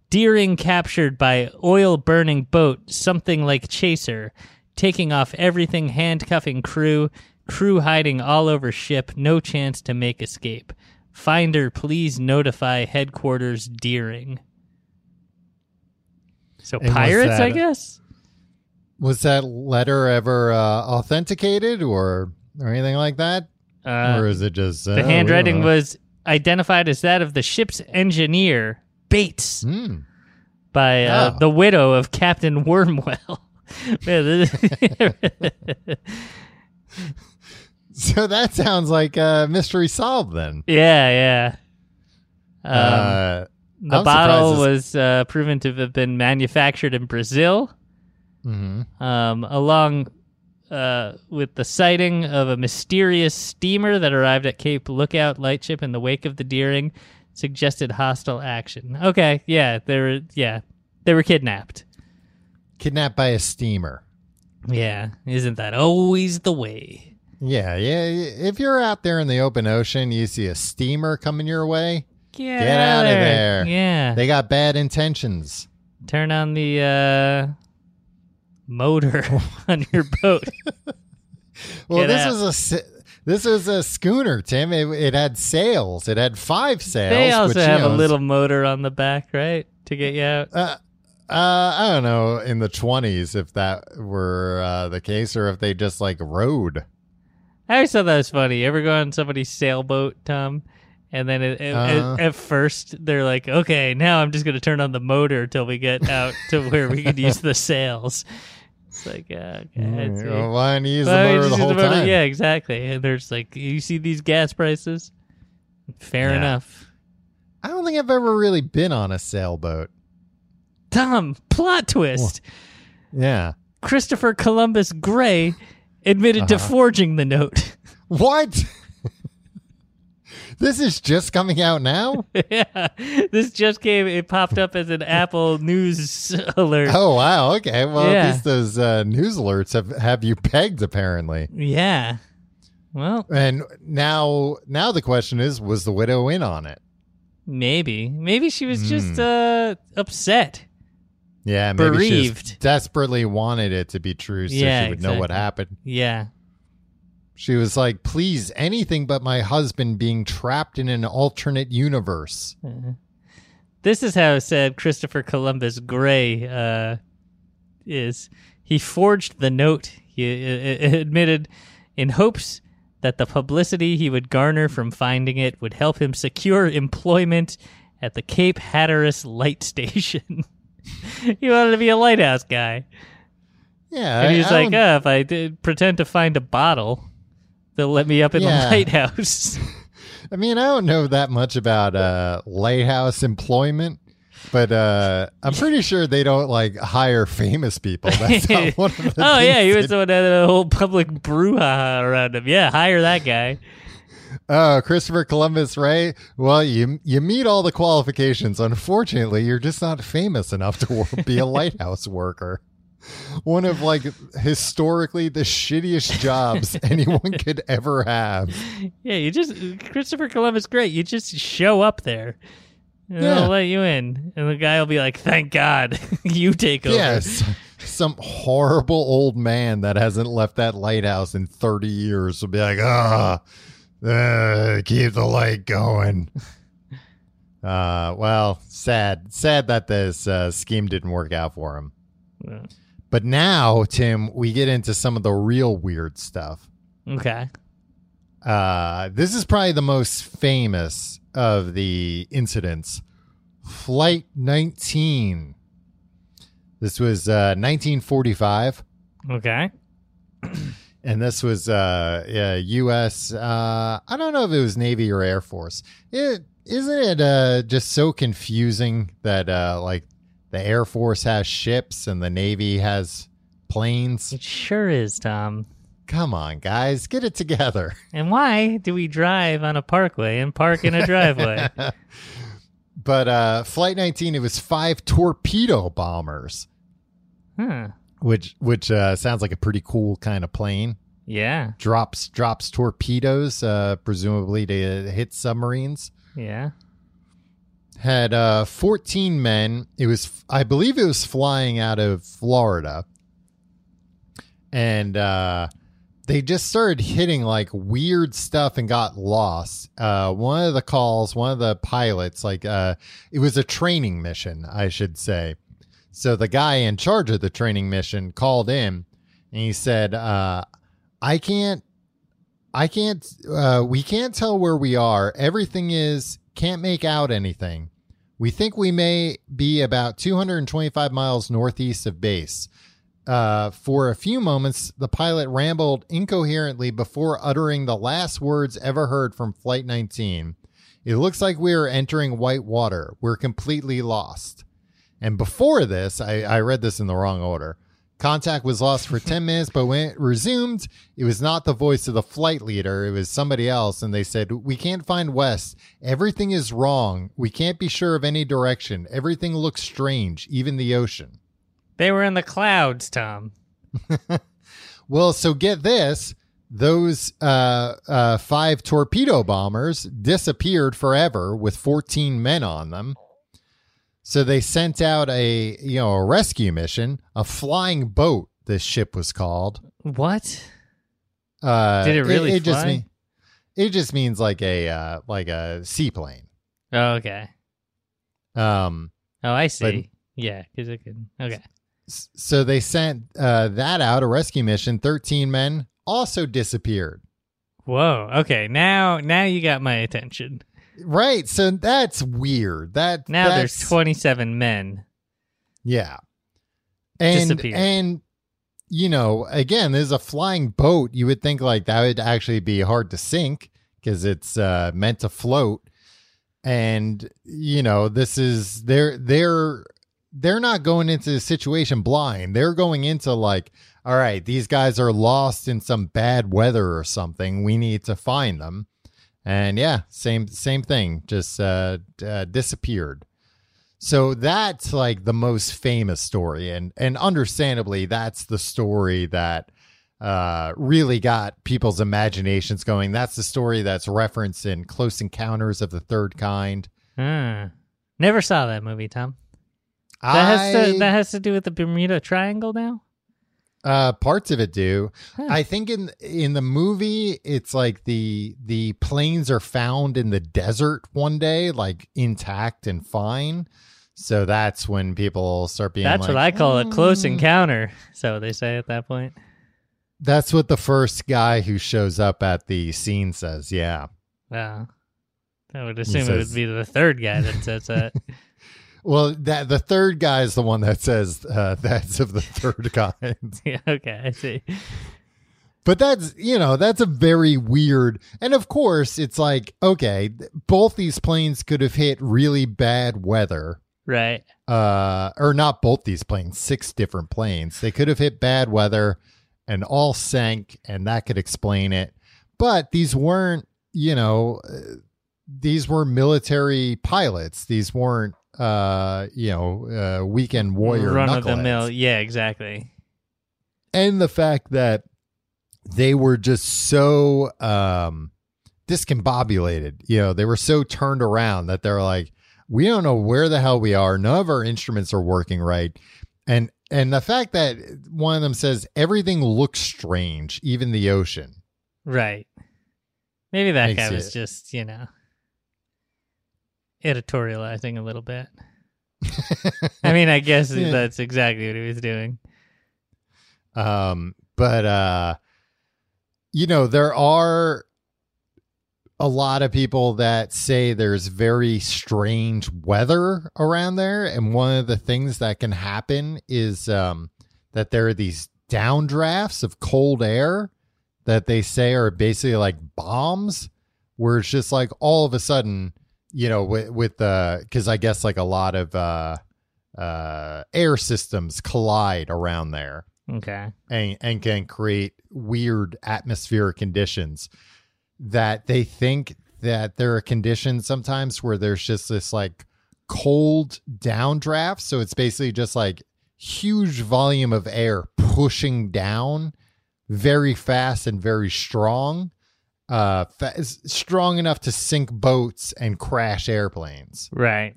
"Deering captured by oil-burning boat, something like chaser, taking off everything, handcuffing crew, crew hiding all over ship, no chance to make escape. Finder, please notify headquarters Deering." So and pirates, that, I guess. Was that letter ever authenticated or anything like that? Or is it just... the handwriting was identified as that of the ship's engineer, Bates, by the widow of Captain Wormwell. So that sounds like a mystery solved then. Yeah, yeah. The bottle was proven to have been manufactured in Brazil. Mm-hmm. Along with the sighting of a mysterious steamer that arrived at Cape Lookout Lightship in the wake of the Deering, suggested hostile action. Okay, yeah, they were kidnapped. Kidnapped by a steamer. Yeah, isn't that always the way? Yeah. If you're out there in the open ocean, you see a steamer coming your way, get out of there. Yeah, they got bad intentions. Turn on the motor on your boat. Well, this was a schooner, Tim. It had sails. It had 5 sails. They also have a little motor on the back, right, to get you out. I don't know in the 20s if that were the case or if they just like rode. I always thought that was funny. You ever go on somebody's sailboat, Tom? And then at first they're like, okay, now I'm just going to turn on the motor till we get out to where we can use the sails. It's like, okay. Well, why not use the motor the whole time? Yeah, exactly. And there's like, you see these gas prices? Fair enough. I don't think I've ever really been on a sailboat. Tom, plot twist. Well, yeah. Christopher Columbus Gray admitted to forging the note. What? This is just coming out now? Yeah. This just came, it popped up as an Apple News alert. Oh, wow. Okay. Well, at least those news alerts have you pegged, apparently. Yeah. Well. And now the question is, was the widow in on it? Maybe. Maybe she was just upset. Yeah. Maybe bereaved. She just desperately wanted it to be true so she would know what happened. Yeah. She was like, please, anything but my husband being trapped in an alternate universe. This is how sad Christopher Columbus Gray is. He forged the note, he admitted, in hopes that the publicity he would garner from finding it would help him secure employment at the Cape Hatteras Light Station. He wanted to be a lighthouse guy. Yeah, and he's like, if I did pretend to find a bottle... they'll let me up in the lighthouse. I mean, I don't know that much about lighthouse employment, but I'm pretty sure they don't like hire famous people. That's not one of the he was the one that had a whole public brouhaha around him. Yeah, hire that guy. Oh, Christopher Columbus, right? Well, you meet all the qualifications. Unfortunately, you're just not famous enough to be a lighthouse worker. One of, like, historically the shittiest jobs anyone could ever have. Yeah, Christopher Columbus, great. You just show up there. And they'll let you in. And the guy will be like, thank God, you take over. Yes, some horrible old man that hasn't left that lighthouse in 30 years will be like, keep the light going. Well, sad that this scheme didn't work out for him. Yeah. But now, Tim, we get into some of the real weird stuff. Okay. This is probably the most famous of the incidents. Flight 19. This was 1945. Okay. And this was U.S. I don't know if it was Navy or Air Force. Isn't it just so confusing that the Air Force has ships and the Navy has planes? It sure is, Tom. Come on, guys. Get it together. And why do we drive on a parkway and park in a driveway? But Flight 19, it was 5 torpedo bombers. Huh. Which sounds like a pretty cool kind of plane. Yeah. Drops torpedoes, presumably to hit submarines. Yeah. Had 14 men. It was, I believe, it was flying out of Florida, and they just started hitting like weird stuff and got lost. One of the pilots, it was a training mission, I should say. So the guy in charge of the training mission called in and he said, we can't tell where we are. Everything is, can't make out anything. We think we may be about 225 miles northeast of base. For a few moments, the pilot rambled incoherently before uttering the last words ever heard from Flight 19. It looks like we are entering white water. We're completely lost. And before this, I read this in the wrong order. Contact was lost for 10 minutes, but when it resumed, it was not the voice of the flight leader. It was somebody else. And they said, we can't find West. Everything is wrong. We can't be sure of any direction. Everything looks strange, even the ocean. They were in the clouds, Tom. Well, so get this. Those five torpedo bombers disappeared forever with 14 men on them. So they sent out a rescue mission, a flying boat, this ship was called. What? Did it really fly? It just means like a seaplane. Oh, okay. Oh, I see. Yeah, because it could. Okay. So they sent that out, a rescue mission. 13 men also disappeared. Whoa. Okay. Now you got my attention. Right. So that's weird. There's 27 men. Yeah. And disappeared. And again, there's a flying boat. You would think like that would actually be hard to sink because it's meant to float. And this is they're not going into the situation blind. They're going into like, all right, these guys are lost in some bad weather or something. We need to find them. And yeah, same thing, just disappeared. So that's like the most famous story. And understandably, that's the story that really got people's imaginations going. That's the story that's referenced in Close Encounters of the Third Kind. Never saw that movie, Tom. That has to do with the Bermuda Triangle now? Parts of it do. Huh. I think in the movie, it's like the planes are found in the desert one day, like intact and fine. So that's when people start being that's like, what I call a close encounter. So they say at that point. That's what the first guy who shows up at the scene says, yeah. Wow. I would assume it would be the third guy that says that. Well, that the third guy is the one that says that's of the third kind. Yeah, okay, I see. But that's, that's a very weird. And of course, it's like, okay, both these planes could have hit really bad weather. Right. Or not both these planes, 6 different planes. They could have hit bad weather and all sank, and that could explain it. But these weren't, these were military pilots. These weren't. Weekend warrior run of the mill. Yeah, exactly. And the fact that they were just so discombobulated, they were so turned around that they're like, we don't know where the hell we are. None of our instruments are working right. And the fact that one of them says everything looks strange, even the ocean. Right. Maybe that guy was just, editorializing a little bit. I mean, I guess that's exactly what he was doing. But there are a lot of people that say there's very strange weather around there. And one of the things that can happen is that there are these downdrafts of cold air that they say are basically like bombs, where it's just like all of a sudden... because I guess like a lot of air systems collide around there. Okay. And can create weird atmospheric conditions that they think that there are conditions sometimes where there's just this like cold downdraft. So it's basically just like huge volume of air pushing down very fast and very strong. Strong enough to sink boats and crash airplanes. Right.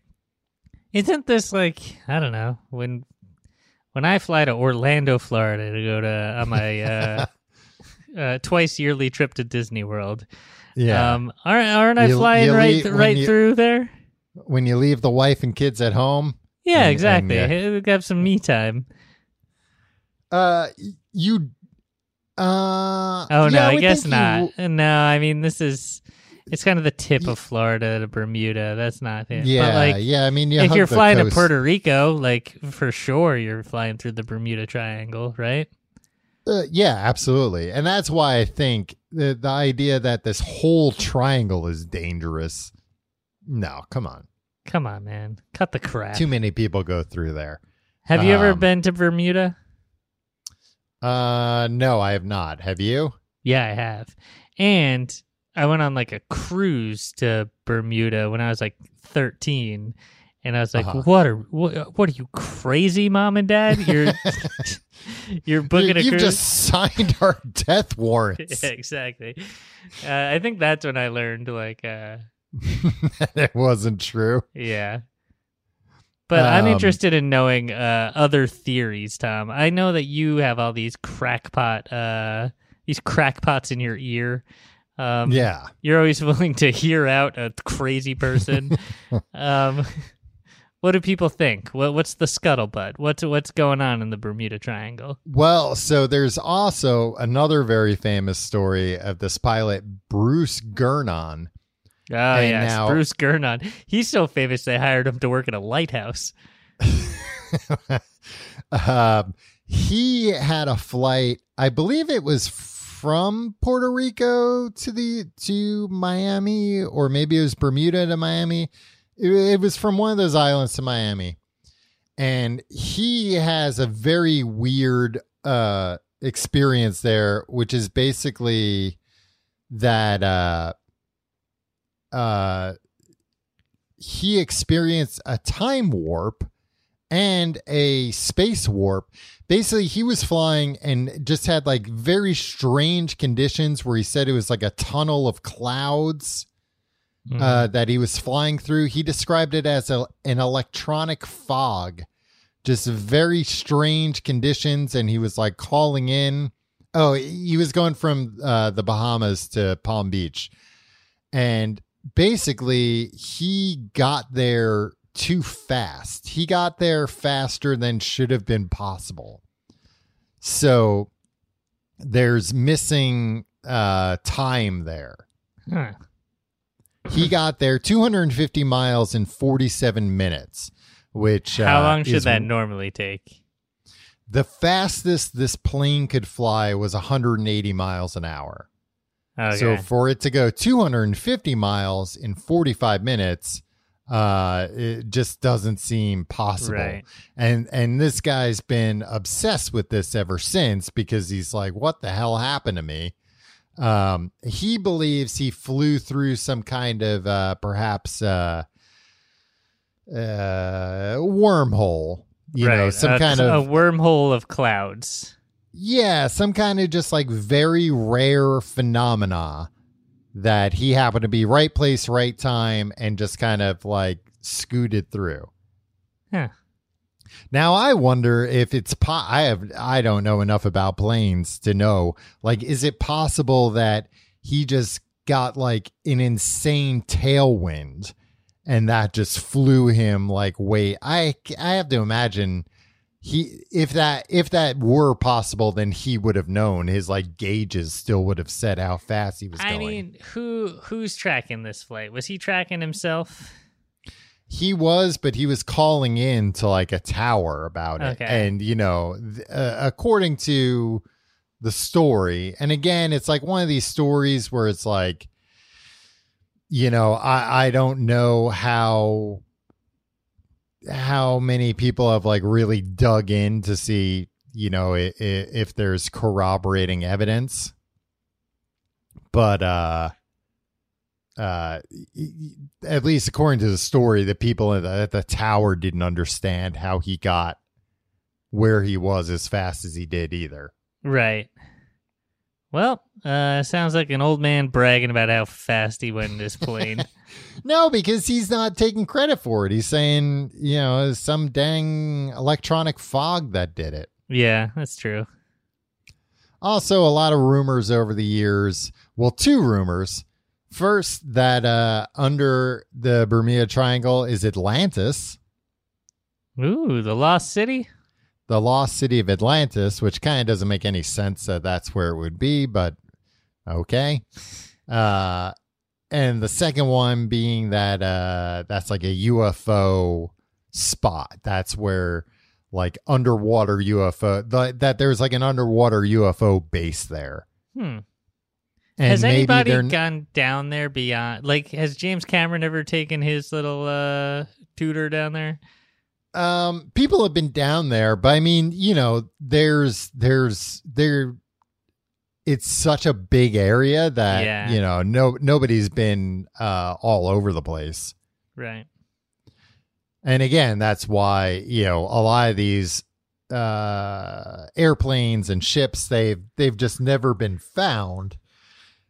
Isn't this like, I don't know, when I fly to Orlando, Florida to go to on my twice yearly trip to Disney World. Yeah. Aren't I flying right through there? When you leave the wife and kids at home. Yeah, and, exactly. Have some me time. I guess not. This is... It's kind of the tip of Florida to Bermuda. That's not it. Yeah, but if you're flying to Puerto Rico, for sure you're flying through the Bermuda Triangle, right? Yeah, absolutely. And that's why I think the idea that this whole triangle is dangerous. No, come on. Come on, man. Cut the crap. Too many people go through there. Have you ever been to Bermuda? No, I have not. Have you? Yeah, I have. And... I went on a cruise to Bermuda when I was 13, and I was like, uh-huh. What are you, crazy, Mom and Dad? You're booking a cruise? You've just signed our death warrants. Yeah, exactly. I think that's when I learned that wasn't true. Yeah. But I'm interested in knowing other theories, Tom. I know that you have all these crackpots in your ear. You're always willing to hear out a crazy person. What do people think? What's the scuttlebutt? What's going on in the Bermuda Triangle? Well, so there's also another very famous story of this pilot, Bruce Gernon. Oh, and yes, Bruce Gernon. He's so famous they hired him to work at a lighthouse. He had a flight, I believe it was from Puerto Rico to Miami, or maybe it was Bermuda to Miami. It was from one of those islands to Miami. And he has a very weird experience there, which is basically that he experienced a time warp and a space warp. Basically, he was flying and just had very strange conditions where he said it was a tunnel of clouds that he was flying through. He described it as an electronic fog, just very strange conditions. And he was calling in. Oh, he was going from the Bahamas to Palm Beach. And basically, he got there too fast. He got there faster than should have been possible. So there's missing time there. Huh. He got there 250 miles in 47 minutes, which... How long should that normally take? The fastest this plane could fly was 180 miles an hour. Okay. So for it to go 250 miles in 45 minutes... it just doesn't seem possible. Right. And this guy's been obsessed with this ever since, because he's like, what the hell happened to me? He believes he flew through some kind of, wormhole, some kind of a wormhole of clouds. Yeah. Some kind of just very rare phenomena. That he happened to be right place, right time, and just kind of scooted through. Yeah. Now I wonder if it's I don't know enough about planes to know. Is it possible that he just got an insane tailwind, and that just flew him way? I have to imagine if that were possible, then he would have known. His gauges still would have said how fast he was going. I mean, who's tracking this flight? Was he tracking himself? He was, but he was calling in to a tower about it. And according to the story, and again, it's one of these stories where it's I don't know how many people have really dug in to see, if there's corroborating evidence, but, at least according to the story, the people at the tower didn't understand how he got where he was as fast as he did either. Right. Well, sounds like an old man bragging about how fast he went in this plane. No, because he's not taking credit for it. He's saying, some dang electronic fog that did it. Yeah, that's true. Also, a lot of rumors over the years. Well, two rumors. First, that under the Bermuda Triangle is Atlantis. Ooh, the Lost City? The Lost City of Atlantis, which kind of doesn't make any sense that that's where it would be, but okay. And the second one being that that's like a UFO spot. That's where like underwater UFO, that there's like an underwater UFO base there. Hmm. And has anybody gone down there beyond, like, has James Cameron ever taken his little tutor down there? People have been down there, but I mean, you know, it's such a big area that, yeah, you know, nobody's been all over the place. Right. And again, that's why, you know, a lot of these airplanes and ships, they've just never been found.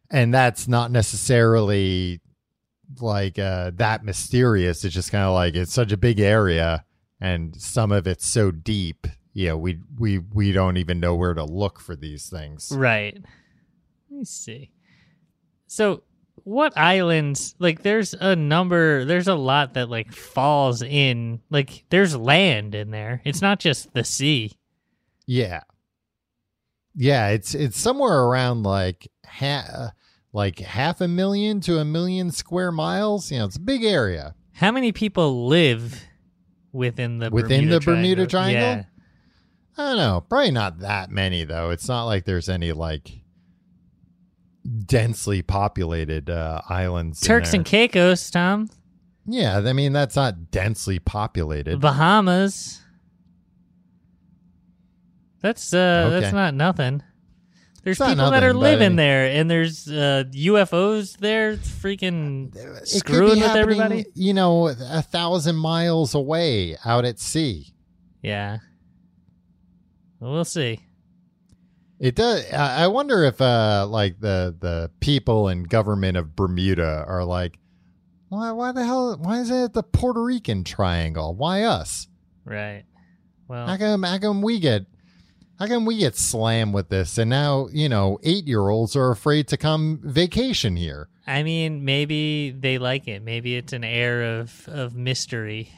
And that's not necessarily like that mysterious. It's just kind of like it's such a big area and some of it's so deep. Yeah, we don't even know where to look for these things. Right. Let me see. So what islands, like there's a lot that like falls in, like there's land in there. It's not just the sea. Yeah. Yeah, it's somewhere around like 500,000 to 1,000,000 square miles. You know, it's a big area. How many people live within the Bermuda Triangle? Yeah. I don't know. Probably not that many, though. It's not like there's any like densely populated islands. Turks and Caicos, Tom. Yeah, I mean that's not densely populated. Bahamas. That's not nothing. There's people that are living there, and there's UFOs there, freaking screwing with everybody. You know, 1,000 miles away out at sea. Yeah. We'll see. It does. I wonder if like the people and government of Bermuda are like, why the hell? Why is it the Puerto Rican Triangle? Why us? Right. Well, how come we get slammed with this? And now, you know, 8-year-olds are afraid to come vacation here. I mean, maybe they like it. Maybe it's an air of mystery.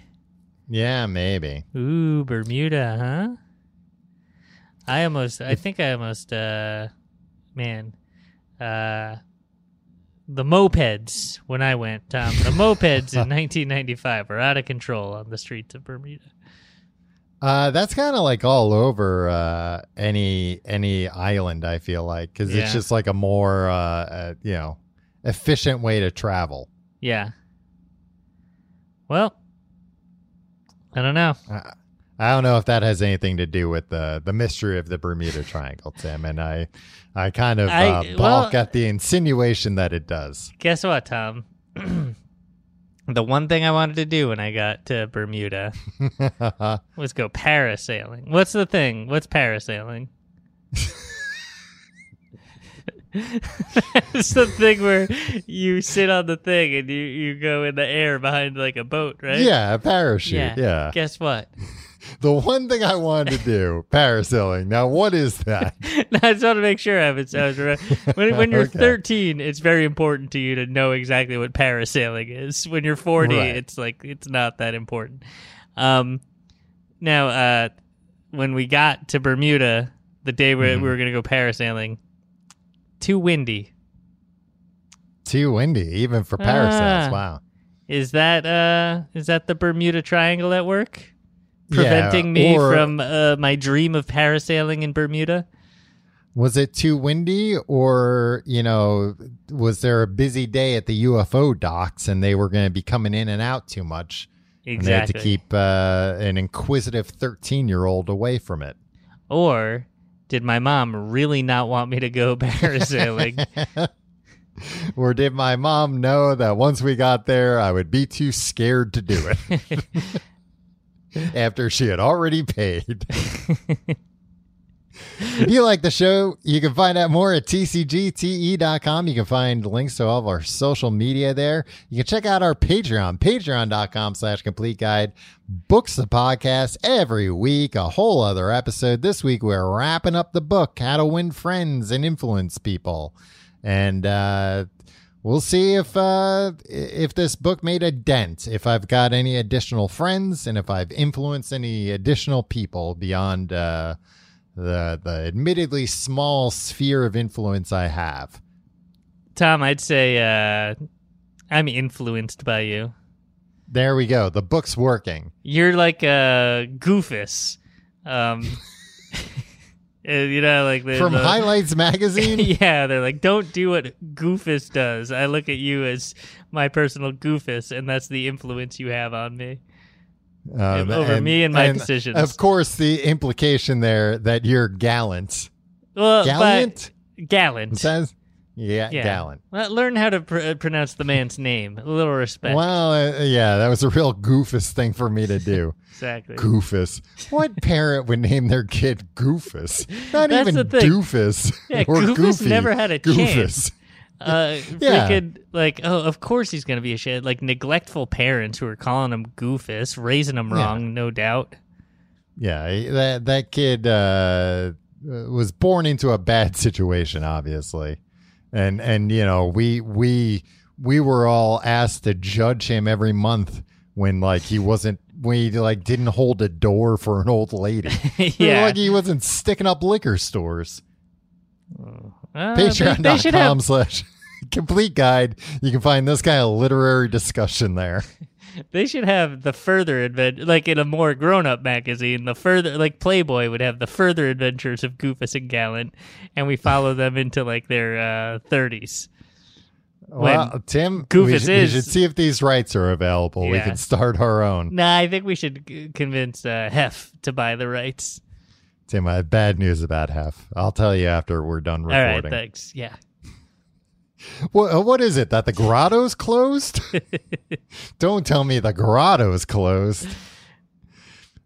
Yeah, maybe. Ooh, Bermuda, huh? The mopeds when I went, Tom, the mopeds in 1995 were out of control on the streets of Bermuda. That's kind of like all over any island, I feel like, because it's just like a more, you know, efficient way to travel. Yeah. Well, I don't know. I don't know if that has anything to do with the mystery of the Bermuda Triangle, Tim, and I kind of balk at the insinuation that it does. Guess what, Tom? The one thing I wanted to do when I got to Bermuda was go parasailing. What's the thing? What's parasailing? It's the thing where you sit on the thing and you go in the air behind like a boat, right? Yeah, a parachute, yeah. Guess what? The one thing I wanted to do, parasailing. Now, what is that? No, I just want to make sure I was right. When you're 13, it's very important to you to know exactly what parasailing is. When you're 40, right, it's like it's not that important. Now, when we got to Bermuda, the day we were going to go parasailing, too windy. Too windy, even for parasails. Wow. Is that the Bermuda Triangle at work? Preventing me from my dream of parasailing in Bermuda? Was it too windy, or, you know, was there a busy day at the UFO docks and they were going to be coming in and out too much? Exactly. And they had to keep an inquisitive 13-year-old away from it. Or did my mom really not want me to go parasailing? Or did my mom know that once we got there, I would be too scared to do it? After she had already paid. If you like the show, you can find out more at tcgte.com. You can find links to all of our social media there. You can check out our Patreon, patreon.com/completeguide. Books the podcast every week, a whole other episode. This week, we're wrapping up the book, How to Win Friends and Influence People. And We'll see if this book made a dent, if I've got any additional friends, and if I've influenced any additional people beyond the admittedly small sphere of influence I have. Tom, I'd say I'm influenced by you. There we go. The book's working. You're like a Goofus. You know, like from Highlights magazine. Yeah, they're like, don't do what Goofus does. I look at you as my personal Goofus, and that's the influence you have on me over me and my decisions. Of course, the implication there that you're gallant. Well, gallant. Yeah, gallant. Well, learn how to pronounce the man's name. A little respect. Well, that was a real Goofus thing for me to do. Exactly. Goofus. What parent would name their kid Goofus? Not that's even Doofus. Yeah, or Goofus Goofy. Never had a chance. Freaking, like, oh, of course he's going to be a shit. Like, neglectful parents who are calling him Goofus, raising him wrong, no doubt. Yeah, that kid was born into a bad situation, obviously. And you know, we were all asked to judge him every month when he didn't hold a door for an old lady. Yeah. Like he wasn't sticking up liquor stores. Patreon.com/Complete Guide. You can find this kind of literary discussion there. They should have the further adventure, like in a more grown-up magazine. The further, like Playboy would have the further adventures of Goofus and Gallant, and we follow them into like their 30s. Well, Tim, we should see if these rights are available. Yeah. We can start our own. Nah, I think we should convince Hef to buy the rights. Tim, I have bad news about Hef. I'll tell you after we're done recording. All right, thanks. Yeah. What is it, that the grotto's closed? Don't tell me the grotto's closed.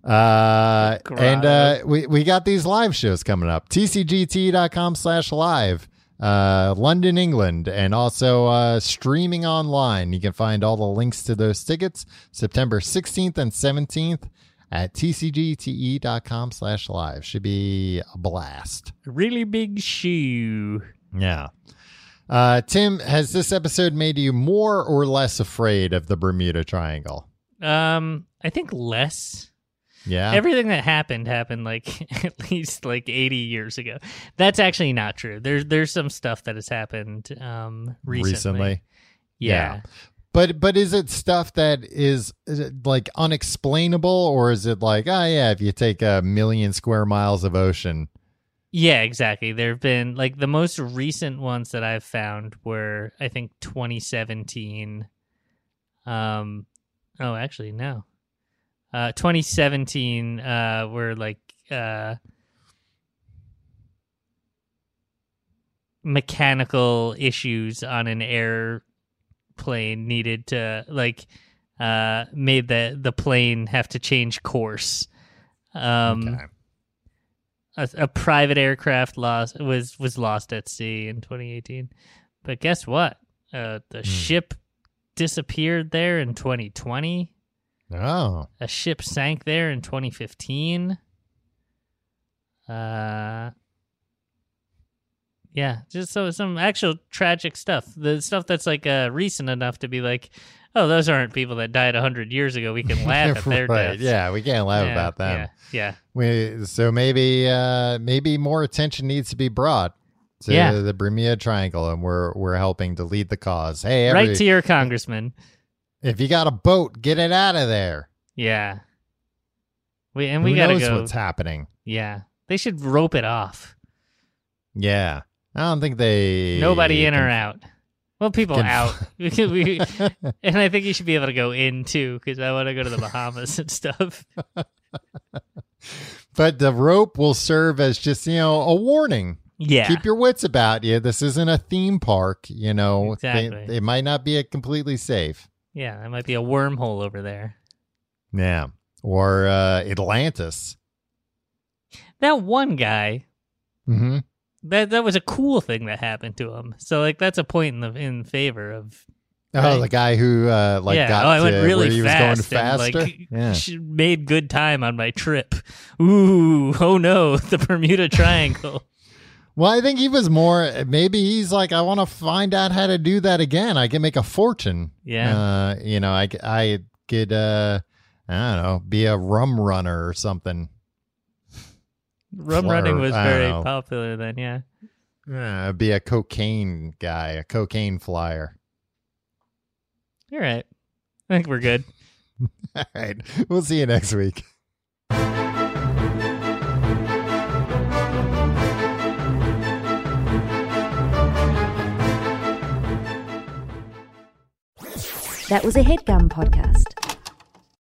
Grotto. And we got these live shows coming up. tcgt.com/live, London, England, and also streaming online. You can find all the links to those tickets September 16th and 17th at tcgte.com/live. Should be a blast. Really big shoe. Yeah. Tim, has this episode made you more or less afraid of the Bermuda Triangle? I think less. Yeah. Everything that happened like at least like 80 years ago. That's actually not true. There's some stuff that has happened recently. Yeah. But is it stuff that is it like unexplainable, or is it like, oh yeah, if you take 1 million square miles of ocean? Yeah, exactly. There have been, like, the most recent ones that I've found were, I think, 2017. 2017 were, like, mechanical issues on an airplane needed to, like, made the plane have to change course. Okay. A private aircraft was lost at sea in 2018, but guess what? The ship disappeared there in 2020. Oh, a ship sank there in 2015. Just so some actual tragic stuff. The stuff that's like recent enough to be like, oh, those aren't people that died 100 years ago. We can laugh at their deaths. Yeah, we can't laugh about them. Yeah. So maybe more attention needs to be brought to the Bermuda Triangle, and we're helping to lead the cause. Hey, right to your congressman. If you got a boat, get it out of there. Yeah. We gotta go. What's happening? Yeah, they should rope it off. Yeah, I don't think they. Nobody in or out. Well, people out. And I think you should be able to go in, too, because I want to go to the Bahamas and stuff. But the rope will serve as just, a warning. Yeah. Keep your wits about you. This isn't a theme park, Exactly. It might not be completely safe. Yeah, there might be a wormhole over there. Yeah. Or Atlantis. That one guy. Mm-hmm. That was a cool thing that happened to him. So like that's a point in favor of. Right? Oh, the guy who got I went really where he fast. Was going faster. Made good time on my trip. Ooh, oh no, the Bermuda Triangle. Well, I think he was more, maybe he's like, I want to find out how to do that again. I can make a fortune. Yeah. You know, I could, I don't know, be a rum runner or something. Rum running was very popular then, yeah. Yeah, I'd be a cocaine guy, a cocaine flyer. All right. I think we're good. All right. We'll see you next week. That was a HeadGum podcast.